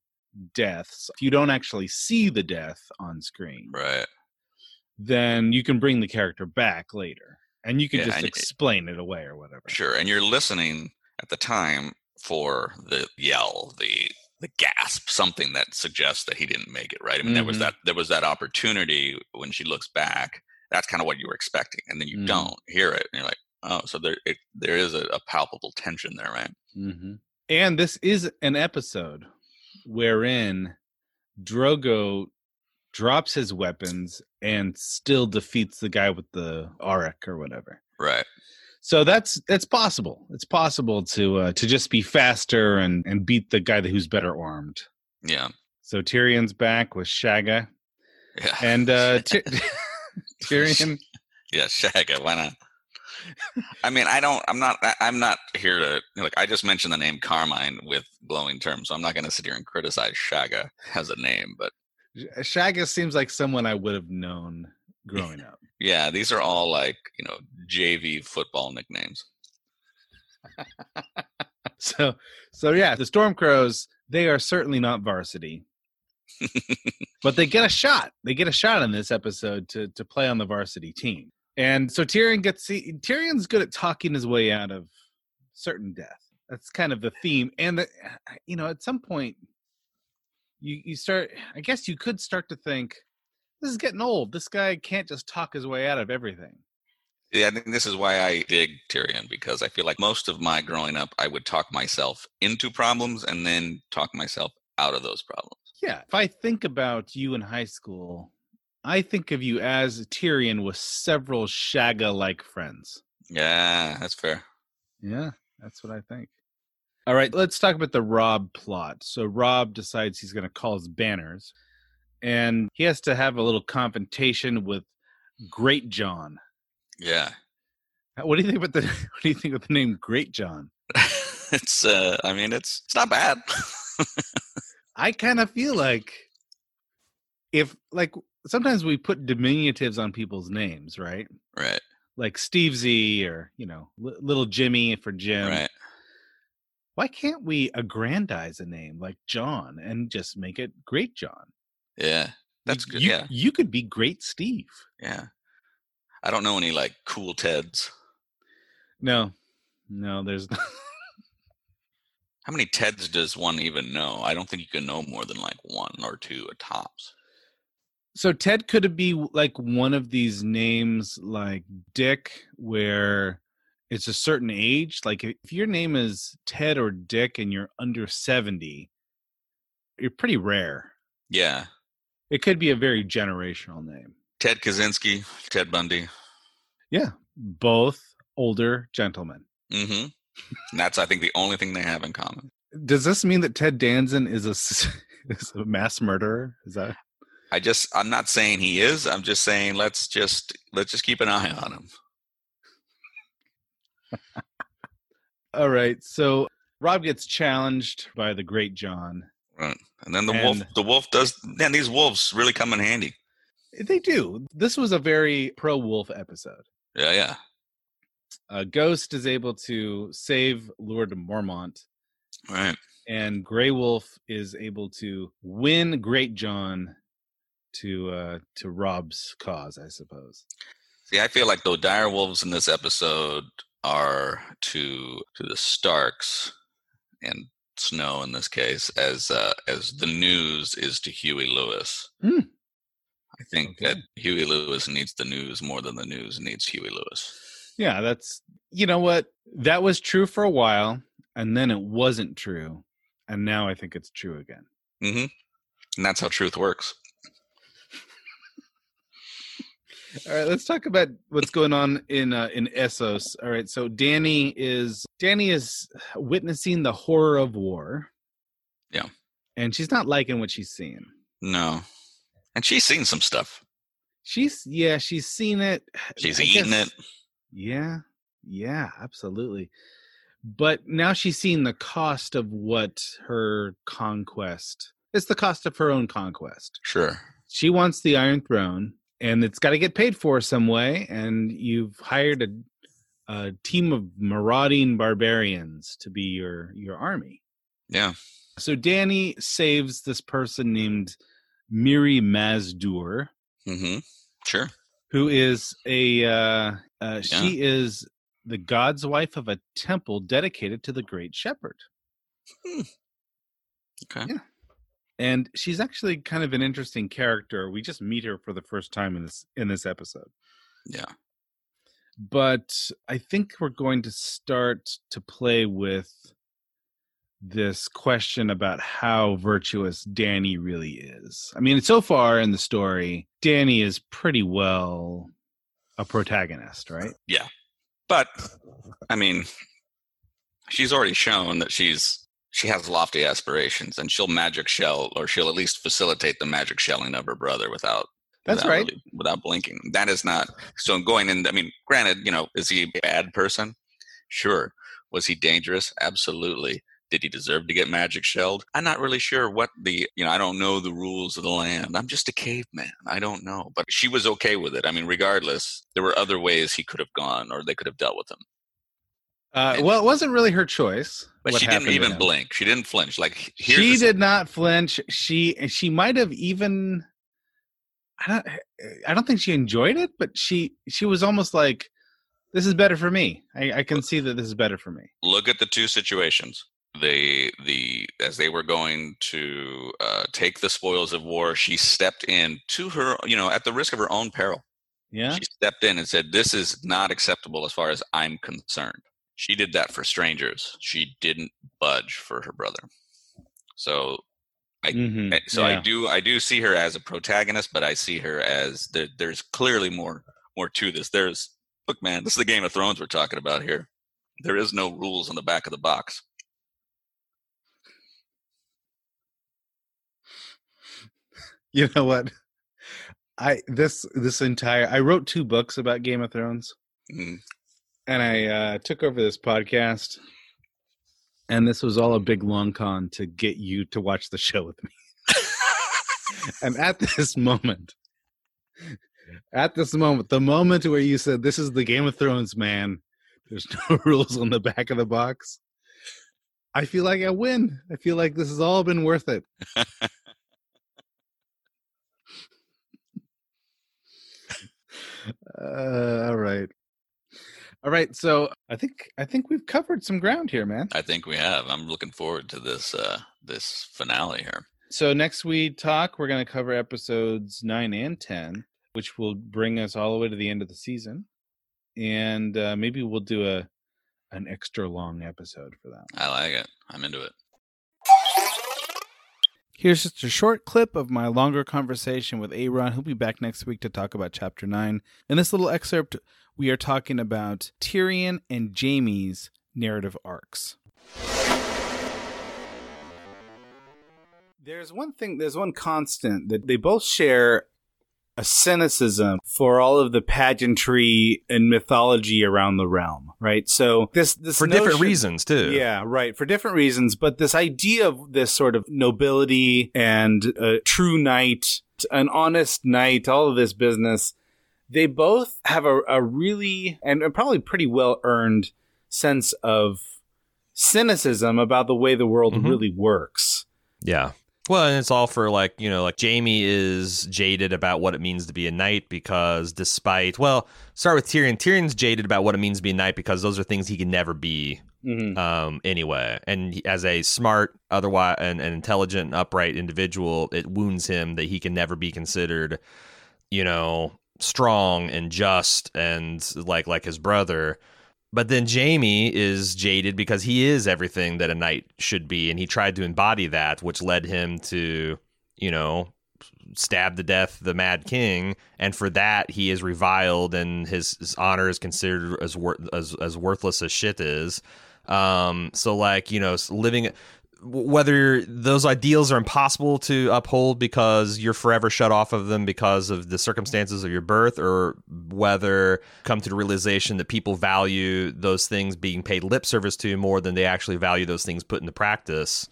deaths, if you don't actually see the death on screen, right, then you can bring the character back later, and you can just explain it away or whatever. Sure, and you're listening at the time for the yell, the gasp, something that suggests that he didn't make it, right? I mean, mm-hmm. there was that opportunity when she looks back. That's kind of what you were expecting, and then you mm-hmm. don't hear it, and you're like, oh, so there is a palpable tension there, right? Mm-hmm. And this is an episode wherein Drogo drops his weapons and still defeats the guy with the auric or whatever. Right. So that's possible. It's possible to just be faster and beat the guy who's better armed. Yeah. So Tyrion's back with Shaga. Yeah. And Tyrion. Yeah, Shaga. Why not? I mean, I'm not here to, like, I just mentioned the name Carmine with glowing terms, so I'm not going to sit here and criticize Shaga as a name, but Shaga seems like someone I would have known growing up. Yeah, these are all like, you know, JV football nicknames. So yeah, the Stormcrows, they are certainly not varsity. But they get a shot. They get a shot in this episode to play on the varsity team. And so Tyrion's good at talking his way out of certain death. That's kind of the theme. And, you know, at some point, you start, I guess you could start to think, this is getting old. This guy can't just talk his way out of everything. Yeah, I think this is why I dig Tyrion, because I feel like most of my growing up, I would talk myself into problems and then talk myself out of those problems. Yeah. If I think about you in high school, I think of you as Tyrion with several Shaga-like friends. Yeah, that's fair. Yeah, that's what I think. All right, let's talk about the Robb plot. So Robb decides he's going to call his banners, and he has to have a little confrontation with Great Jon. Yeah. What do you think about the name Great Jon? It's not bad. I kind of feel like sometimes we put diminutives on people's names, right? Right. Like Steve Z or, you know, Little Jimmy for Jim. Right. Why can't we aggrandize a name like John and just make it Great John? Yeah. That's good. Yeah. You could be Great Steve. Yeah. I don't know any like cool Teds. No, there's not. How many Teds does one even know? I don't think you can know more than like one or two at tops. So Ted could be like one of these names like Dick, where it's a certain age. Like if your name is Ted or Dick and you're under 70, you're pretty rare. Yeah. It could be a very generational name. Ted Kaczynski, Ted Bundy. Yeah. Both older gentlemen. Mm-hmm. That's, I think, the only thing they have in common. Does this mean that Ted Danson is a mass murderer? Is that... I'm not saying he is. I'm just saying let's just keep an eye on him. All right. So Robb gets challenged by the Great Jon. Right. And then the wolf does. Man, these wolves really come in handy. They do. This was a very pro-wolf episode. Yeah, yeah. Ghost is able to save Lord Mormont. Right. And Grey Wolf is able to win Great Jon to Robb's cause, I suppose. See, I feel like the direwolves in this episode are to the Starks and Snow in this case, as the news is to Huey Lewis. Mm. I think that Huey Lewis needs the news more than the news needs Huey Lewis. Yeah, that's, you know what? That was true for a while, and then it wasn't true, and now I think it's true again. Mm-hmm. And that's how truth works. All right, let's talk about what's going on in Essos. All right, so Dany is witnessing the horror of war. Yeah. And she's not liking what she's seeing. No. And she's seen some stuff. She's seen it. She's eaten it. Yeah. Yeah, absolutely. But now she's seen the cost of what her conquest. It's the cost of her own conquest. Sure. She wants the Iron Throne. And it's got to get paid for some way, and you've hired a team of marauding barbarians to be your army. Yeah. So Dany saves this person named Mirri Maz Duur. Mm-hmm. Sure. Who is she is the god's wife of a temple dedicated to the Great Shepherd. Hmm. Okay. Yeah. And she's actually kind of an interesting character. We just meet her for the first time in this episode. Yeah. But I think we're going to start to play with this question about how virtuous Dany really is. I mean, so far in the story, Dany is pretty well a protagonist, right? Yeah. But, I mean, she's already shown that she has lofty aspirations, and she'll magic shell, or she'll at least facilitate the magic shelling of her brother without blinking. That is not... So going in... I mean, granted, is he a bad person? Sure. Was he dangerous? Absolutely. Did he deserve to get magic shelled? I'm not really sure what the... I don't know the rules of the land. I'm just a caveman. I don't know. But she was okay with it. I mean, regardless, there were other ways he could have gone, or they could have dealt with him. Well, it wasn't really her choice. But she didn't even blink. She didn't flinch. She did not flinch. She might have even... I don't think she enjoyed it, but she was almost like, this is better for me. I can see that this is better for me. Look at the two situations. As they were going to take the spoils of war, she stepped in to her, at the risk of her own peril. Yeah. She stepped in and said, this is not acceptable as far as I'm concerned. She did that for strangers. She didn't budge for her brother. I do see her as a protagonist, but I see her as there's clearly more to this. Look, man, this is the Game of Thrones we're talking about here. There is no rules on the back of the box. You know what? I wrote 2 books about Game of Thrones, and I took over this podcast. And this was all a big long con to get you to watch the show with me. And at this moment, the moment where you said, this is the Game of Thrones, man, there's no rules on the back of the box, I feel like I win. I feel like this has all been worth it. All right, so I think we've covered some ground here, man. I think we have. I'm looking forward to this this finale here. So next we talk, we're going to cover episodes 9 and 10, which will bring us all the way to the end of the season. And maybe we'll do an extra long episode for that. I like it. I'm into it. Here's just a short clip of my longer conversation with Aaron. He'll be back next week to talk about Chapter 9. In this little excerpt, we are talking about Tyrion and Jaime's narrative arcs. There's one constant that they both share, a cynicism for all of the pageantry and mythology around the realm, right? So this for different reasons too. Yeah, right, for different reasons, but this idea of this sort of nobility and a true knight, an honest knight, all of this business. They both have a really, and probably pretty well-earned, sense of cynicism about the way the world really works. Yeah. Well, and it's all for Jaime is jaded about what it means to be a knight because start with Tyrion. Tyrion's jaded about what it means to be a knight because those are things he can never be anyway. And as a smart, otherwise, and intelligent, and upright individual, it wounds him that he can never be considered, strong and just and like his brother. But then Jaime is jaded because he is everything that a knight should be, and he tried to embody that, which led him to stab to death the Mad King, and for that he is reviled, and his honor is considered as worthless as shit is. Living, whether those ideals are impossible to uphold because you're forever shut off of them because of the circumstances of your birth, or whether come to the realization that people value those things being paid lip service to more than they actually value those things put into practice.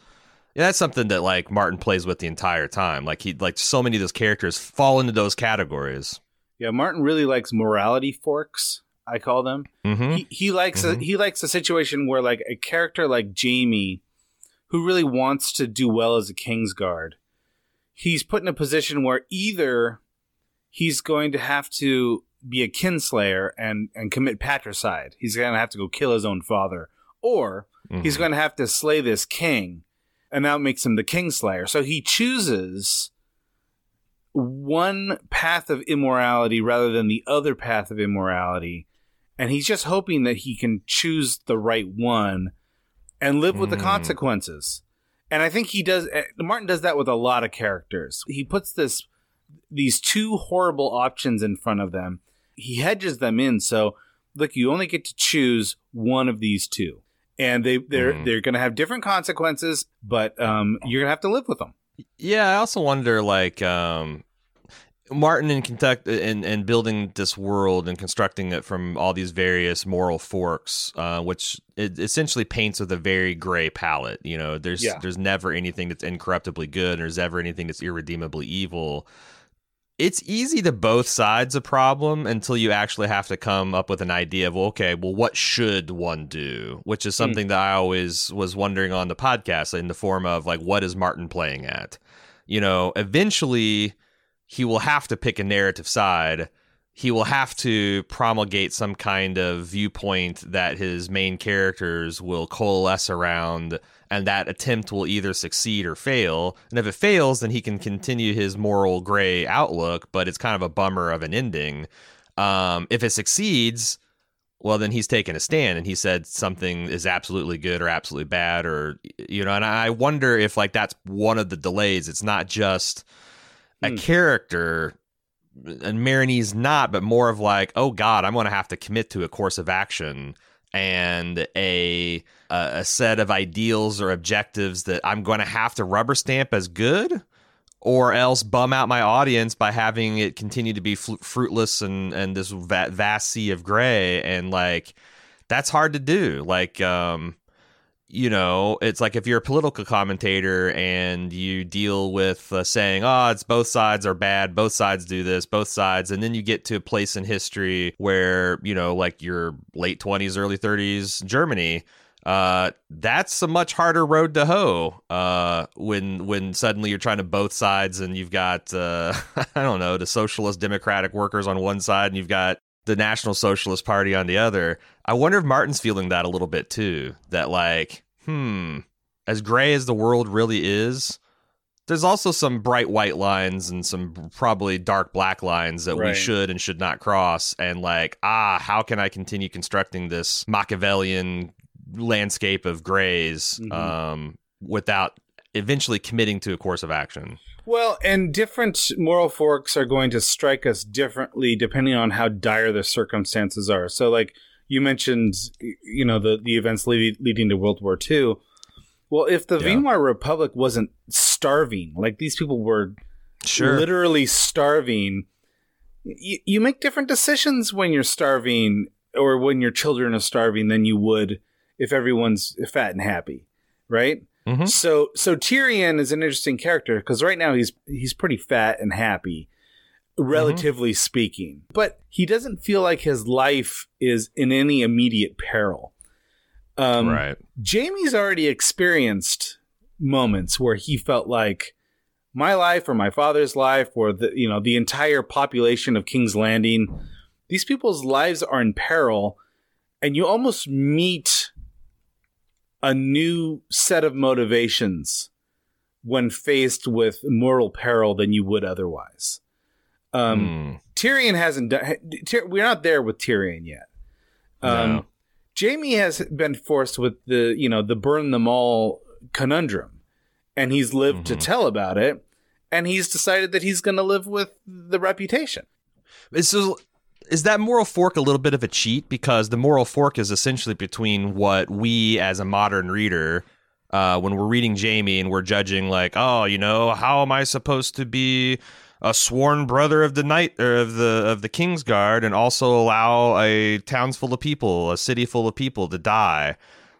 Yeah, that's something that Martin plays with the entire time. He so many of those characters fall into those categories. Yeah, Martin really likes morality forks, I call them. Mm-hmm. He likes a situation where a character like Jaime, who really wants to do well as a Kingsguard, he's put in a position where either he's going to have to be a kinslayer and commit patricide. He's going to have to go kill his own father, or he's going to have to slay this king, and that makes him the Kingslayer. So he chooses one path of immorality rather than the other path of immorality, and he's just hoping that he can choose the right one and live with the consequences. And I think he does. Martin does that with a lot of characters. He puts these two horrible options in front of them. He hedges them in. So look, you only get to choose one of these two, and they're going to have different consequences, but you're going to have to live with them. Yeah, I also wonder, like, Martin in Kentucky and building this world and constructing it from all these various moral forks, which it essentially paints with a very gray palette. You know, there's never anything that's incorruptibly good, or there's ever anything that's irredeemably evil. It's easy to both sides a problem until you actually have to come up with an idea of, well, what should one do? Which is something that I always was wondering on the podcast in the form of, like, what is Martin playing at? You know, eventually he will have to pick a narrative side. He will have to promulgate some kind of viewpoint that his main characters will coalesce around, and that attempt will either succeed or fail. And if it fails, then he can continue his moral gray outlook, but it's kind of a bummer of an ending. If it succeeds, well, then he's taken a stand and he said something is absolutely good or absolutely bad, or, you know, and I wonder if, like, that's one of the delays. It's not just a character, and Marini's not, but more of like, oh God, I'm going to have to commit to a course of action and a set of ideals or objectives that I'm going to have to rubber stamp as good, or else bum out my audience by having it continue to be fruitless and this vast sea of gray. And, like, that's hard to do. Like, you know, it's like if you're a political commentator and you deal with saying, oh, it's both sides are bad, both sides do this, both sides. And then you get to a place in history where, you know, like your late 20s, early 30s Germany, that's a much harder road to hoe when suddenly you're trying to both sides, and you've got, I don't know, the socialist democratic workers on one side and you've got the National Socialist Party on the other. I wonder if Martin's feeling that a little bit too, that, like, as gray as the world really is, there's also some bright white lines and some probably dark black lines that we should and should not cross. And, like, how can I continue constructing this Machiavellian landscape of grays without eventually committing to a course of action? Well, and different moral forks are going to strike us differently depending on how dire the circumstances are. So, like you mentioned, you know, the events leading to World War II. Well, if the Weimar Republic wasn't starving, like these people were literally starving, you make different decisions when you're starving or when your children are starving than you would if everyone's fat and happy, right? Mm-hmm. So Tyrion is an interesting character because right now he's pretty fat and happy, relatively speaking. But he doesn't feel like his life is in any immediate peril. Jaime's already experienced moments where he felt like my life or my father's life or the entire population of King's Landing, these people's lives are in peril, and you almost meet a new set of motivations when faced with moral peril than you would otherwise. Tyrion hasn't done. We're not there with Tyrion yet. No. Jaime has been forced with the burn them all conundrum, and he's lived to tell about it, and he's decided that he's going to live with the reputation. So is that moral fork a little bit of a cheat? Because the moral fork is essentially between what we as a modern reader, when we're reading Jaime and we're judging, like, oh, you know, how am I supposed to be a sworn brother of the knight or of the Kingsguard and also allow a town full of people, a city full of people to die?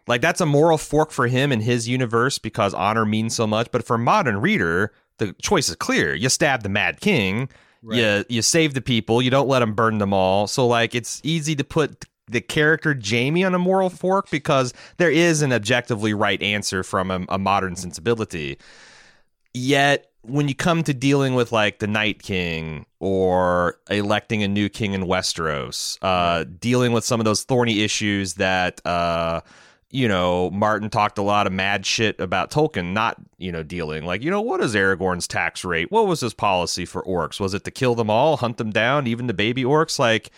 Like, that's a moral fork for him in his universe because honor means so much. But for a modern reader, the choice is clear. You stab the Mad King. Right. You save the people. You don't let them burn them all. So, like, it's easy to put the character Jaime on a moral fork because there is an objectively right answer from a modern sensibility. Yet, when you come to dealing with, like, the Night King or electing a new king in Westeros, dealing with some of those thorny issues that, you know, Martin talked a lot of mad shit about Tolkien not, you know, dealing. Like, you know, what is Aragorn's tax rate? What was his policy for orcs? Was it to kill them all, hunt them down, even the baby orcs? Like,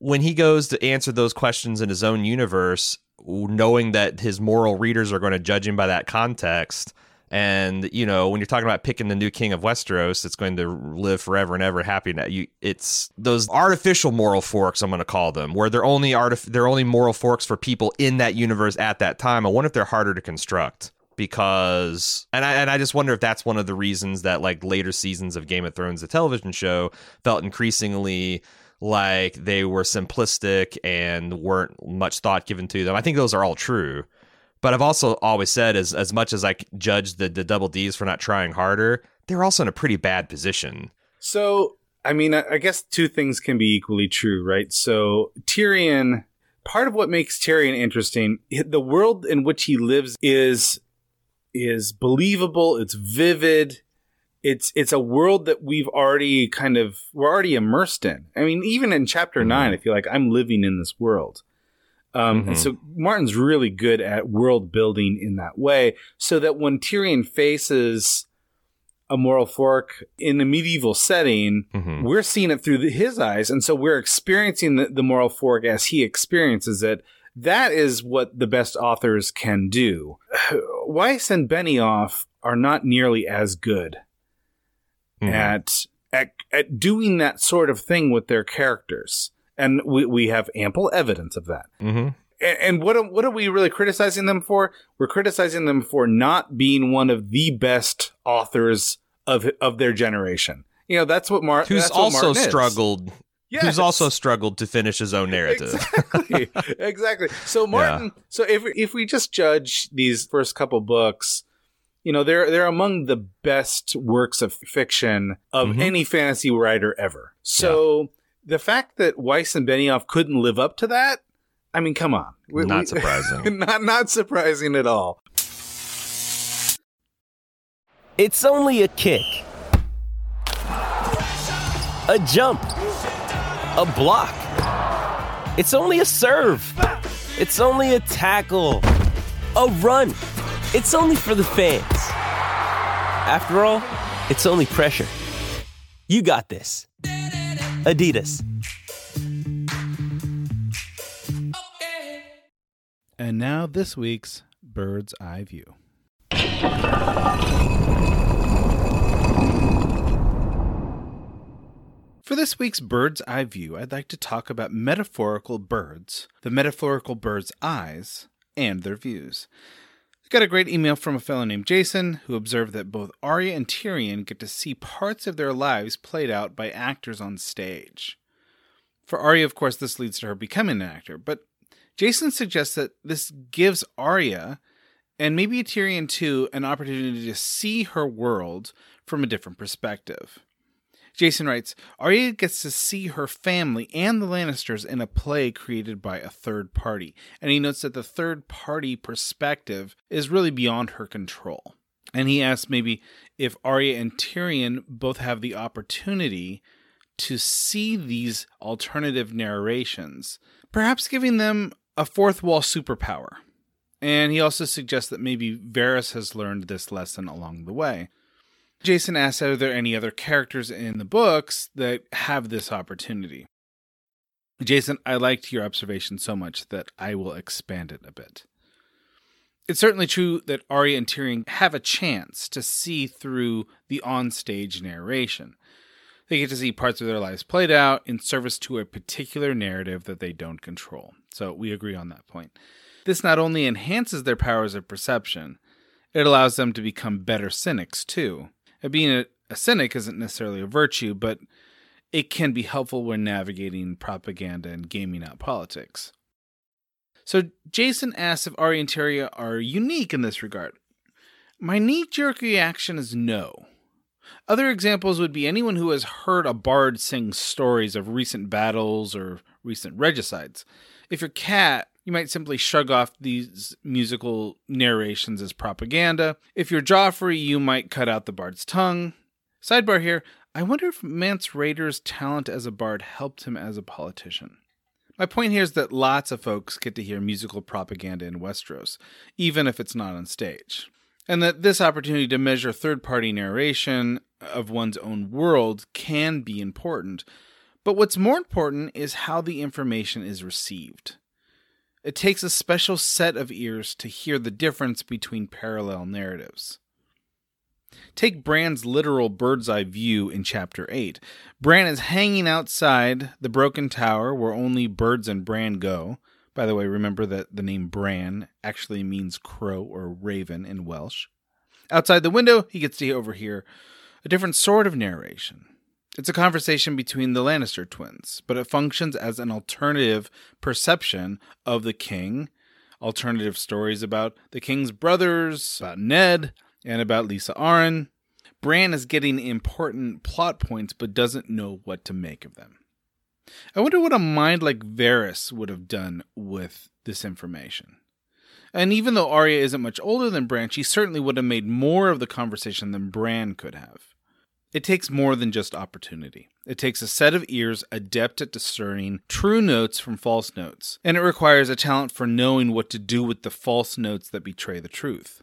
when he goes to answer those questions in his own universe, knowing that his moral readers are going to judge him by that context. And, you know, when you're talking about picking the new king of Westeros, it's going to live forever and ever happy. It's those artificial moral forks, I'm going to call them, where they're only moral forks for people in that universe at that time. I wonder if they're harder to construct because, and I just wonder if that's one of the reasons that, like, later seasons of Game of Thrones, the television show, felt increasingly like they were simplistic and weren't much thought given to them. I think those are all true. But I've also always said, as much as I judge the double Ds for not trying harder, they're also in a pretty bad position. So, I mean, I guess two things can be equally true, right? So Tyrion, part of what makes Tyrion interesting, the world in which he lives is believable. It's vivid. It's a world that we're already immersed in. I mean, even in chapter 9, I feel like I'm living in this world. And so Martin's really good at world building in that way, so that when Tyrion faces a moral fork in the medieval setting, we're seeing it through his eyes. And so we're experiencing the moral fork as he experiences it. That is what the best authors can do. Weiss and Benioff are not nearly as good at doing that sort of thing with their characters. And we have ample evidence of that. And what are we really criticizing them for? We're criticizing them for not being one of the best authors of their generation. You know, that's what Martin is. Who's also struggled to finish his own narrative. Exactly. So Martin. Yeah. So if we just judge these first couple books, you know, they're among the best works of fiction of any fantasy writer ever. So. Yeah. The fact that Weiss and Benioff couldn't live up to that, I mean, come on. Not surprising. Not surprising at all. It's only a kick. A jump. A block. It's only a serve. It's only a tackle. A run. It's only for the fans. After all, it's only pressure. You got this. Adidas. And now this week's Bird's Eye View. For this week's Bird's Eye View, I'd like to talk about metaphorical birds, the metaphorical bird's eyes, and their views. Got a great email from a fellow named Jason, who observed that both Arya and Tyrion get to see parts of their lives played out by actors on stage. For Arya, of course, this leads to her becoming an actor, but Jason suggests that this gives Arya, and maybe Tyrion too, an opportunity to see her world from a different perspective. Jason writes, Arya gets to see her family and the Lannisters in a play created by a third party, and he notes that the third party perspective is really beyond her control. And he asks maybe if Arya and Tyrion both have the opportunity to see these alternative narrations, perhaps giving them a fourth wall superpower. And he also suggests that maybe Varys has learned this lesson along the way. Jason asks, are there any other characters in the books that have this opportunity? Jason, I liked your observation so much that I will expand it a bit. It's certainly true that Arya and Tyrion have a chance to see through the onstage narration. They get to see parts of their lives played out in service to a particular narrative that they don't control. So we agree on that point. This not only enhances their powers of perception, it allows them to become better cynics, too. Being a cynic isn't necessarily a virtue, but it can be helpful when navigating propaganda and gaming out politics. So Jason asks if Arya and Tyrion are unique in this regard. My knee-jerk reaction is no. Other examples would be anyone who has heard a bard sing stories of recent battles or recent regicides. If you're Cat, you might simply shrug off these musical narrations as propaganda. If you're Joffrey, you might cut out the bard's tongue. Sidebar here, I wonder if Mance Rayder's talent as a bard helped him as a politician. My point here is that lots of folks get to hear musical propaganda in Westeros, even if it's not on stage. And that this opportunity to measure third-party narration of one's own world can be important. But what's more important is how the information is received. It takes a special set of ears to hear the difference between parallel narratives. Take Bran's literal bird's-eye view in Chapter 8. Bran is hanging outside the broken tower where only birds and Bran go. By the way, remember that the name Bran actually means crow or raven in Welsh. Outside the window, he gets to overhear a different sort of narration. It's a conversation between the Lannister twins, but it functions as an alternative perception of the king, alternative stories about the king's brothers, about Ned, and about Lisa Arryn. Bran is getting important plot points, but doesn't know what to make of them. I wonder what a mind like Varys would have done with this information. And even though Arya isn't much older than Bran, she certainly would have made more of the conversation than Bran could have. It takes more than just opportunity. It takes a set of ears adept at discerning true notes from false notes, and it requires a talent for knowing what to do with the false notes that betray the truth.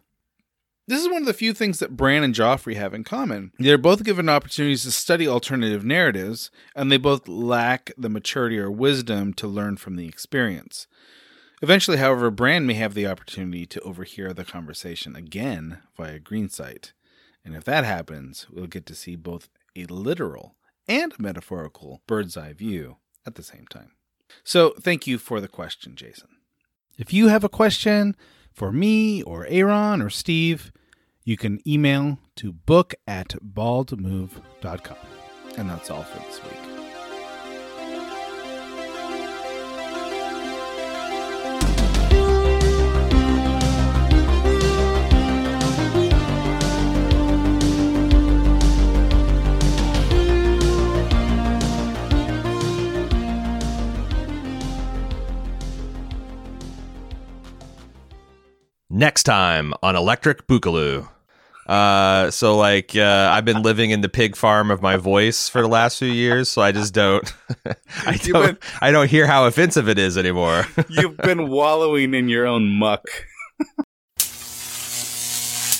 This is one of the few things that Bran and Joffrey have in common. They're both given opportunities to study alternative narratives, and they both lack the maturity or wisdom to learn from the experience. Eventually, however, Bran may have the opportunity to overhear the conversation again via green sight. And if that happens, we'll get to see both a literal and a metaphorical bird's eye view at the same time. So thank you for the question, Jason. If you have a question for me or Aaron or Steve, you can email to book@baldmove.com. And that's all for this week. Next time on Electric Boogaloo. I've been living in the pig farm of my voice for the last few years, so I just don't I don't hear how offensive it is anymore. You've been wallowing in your own muck.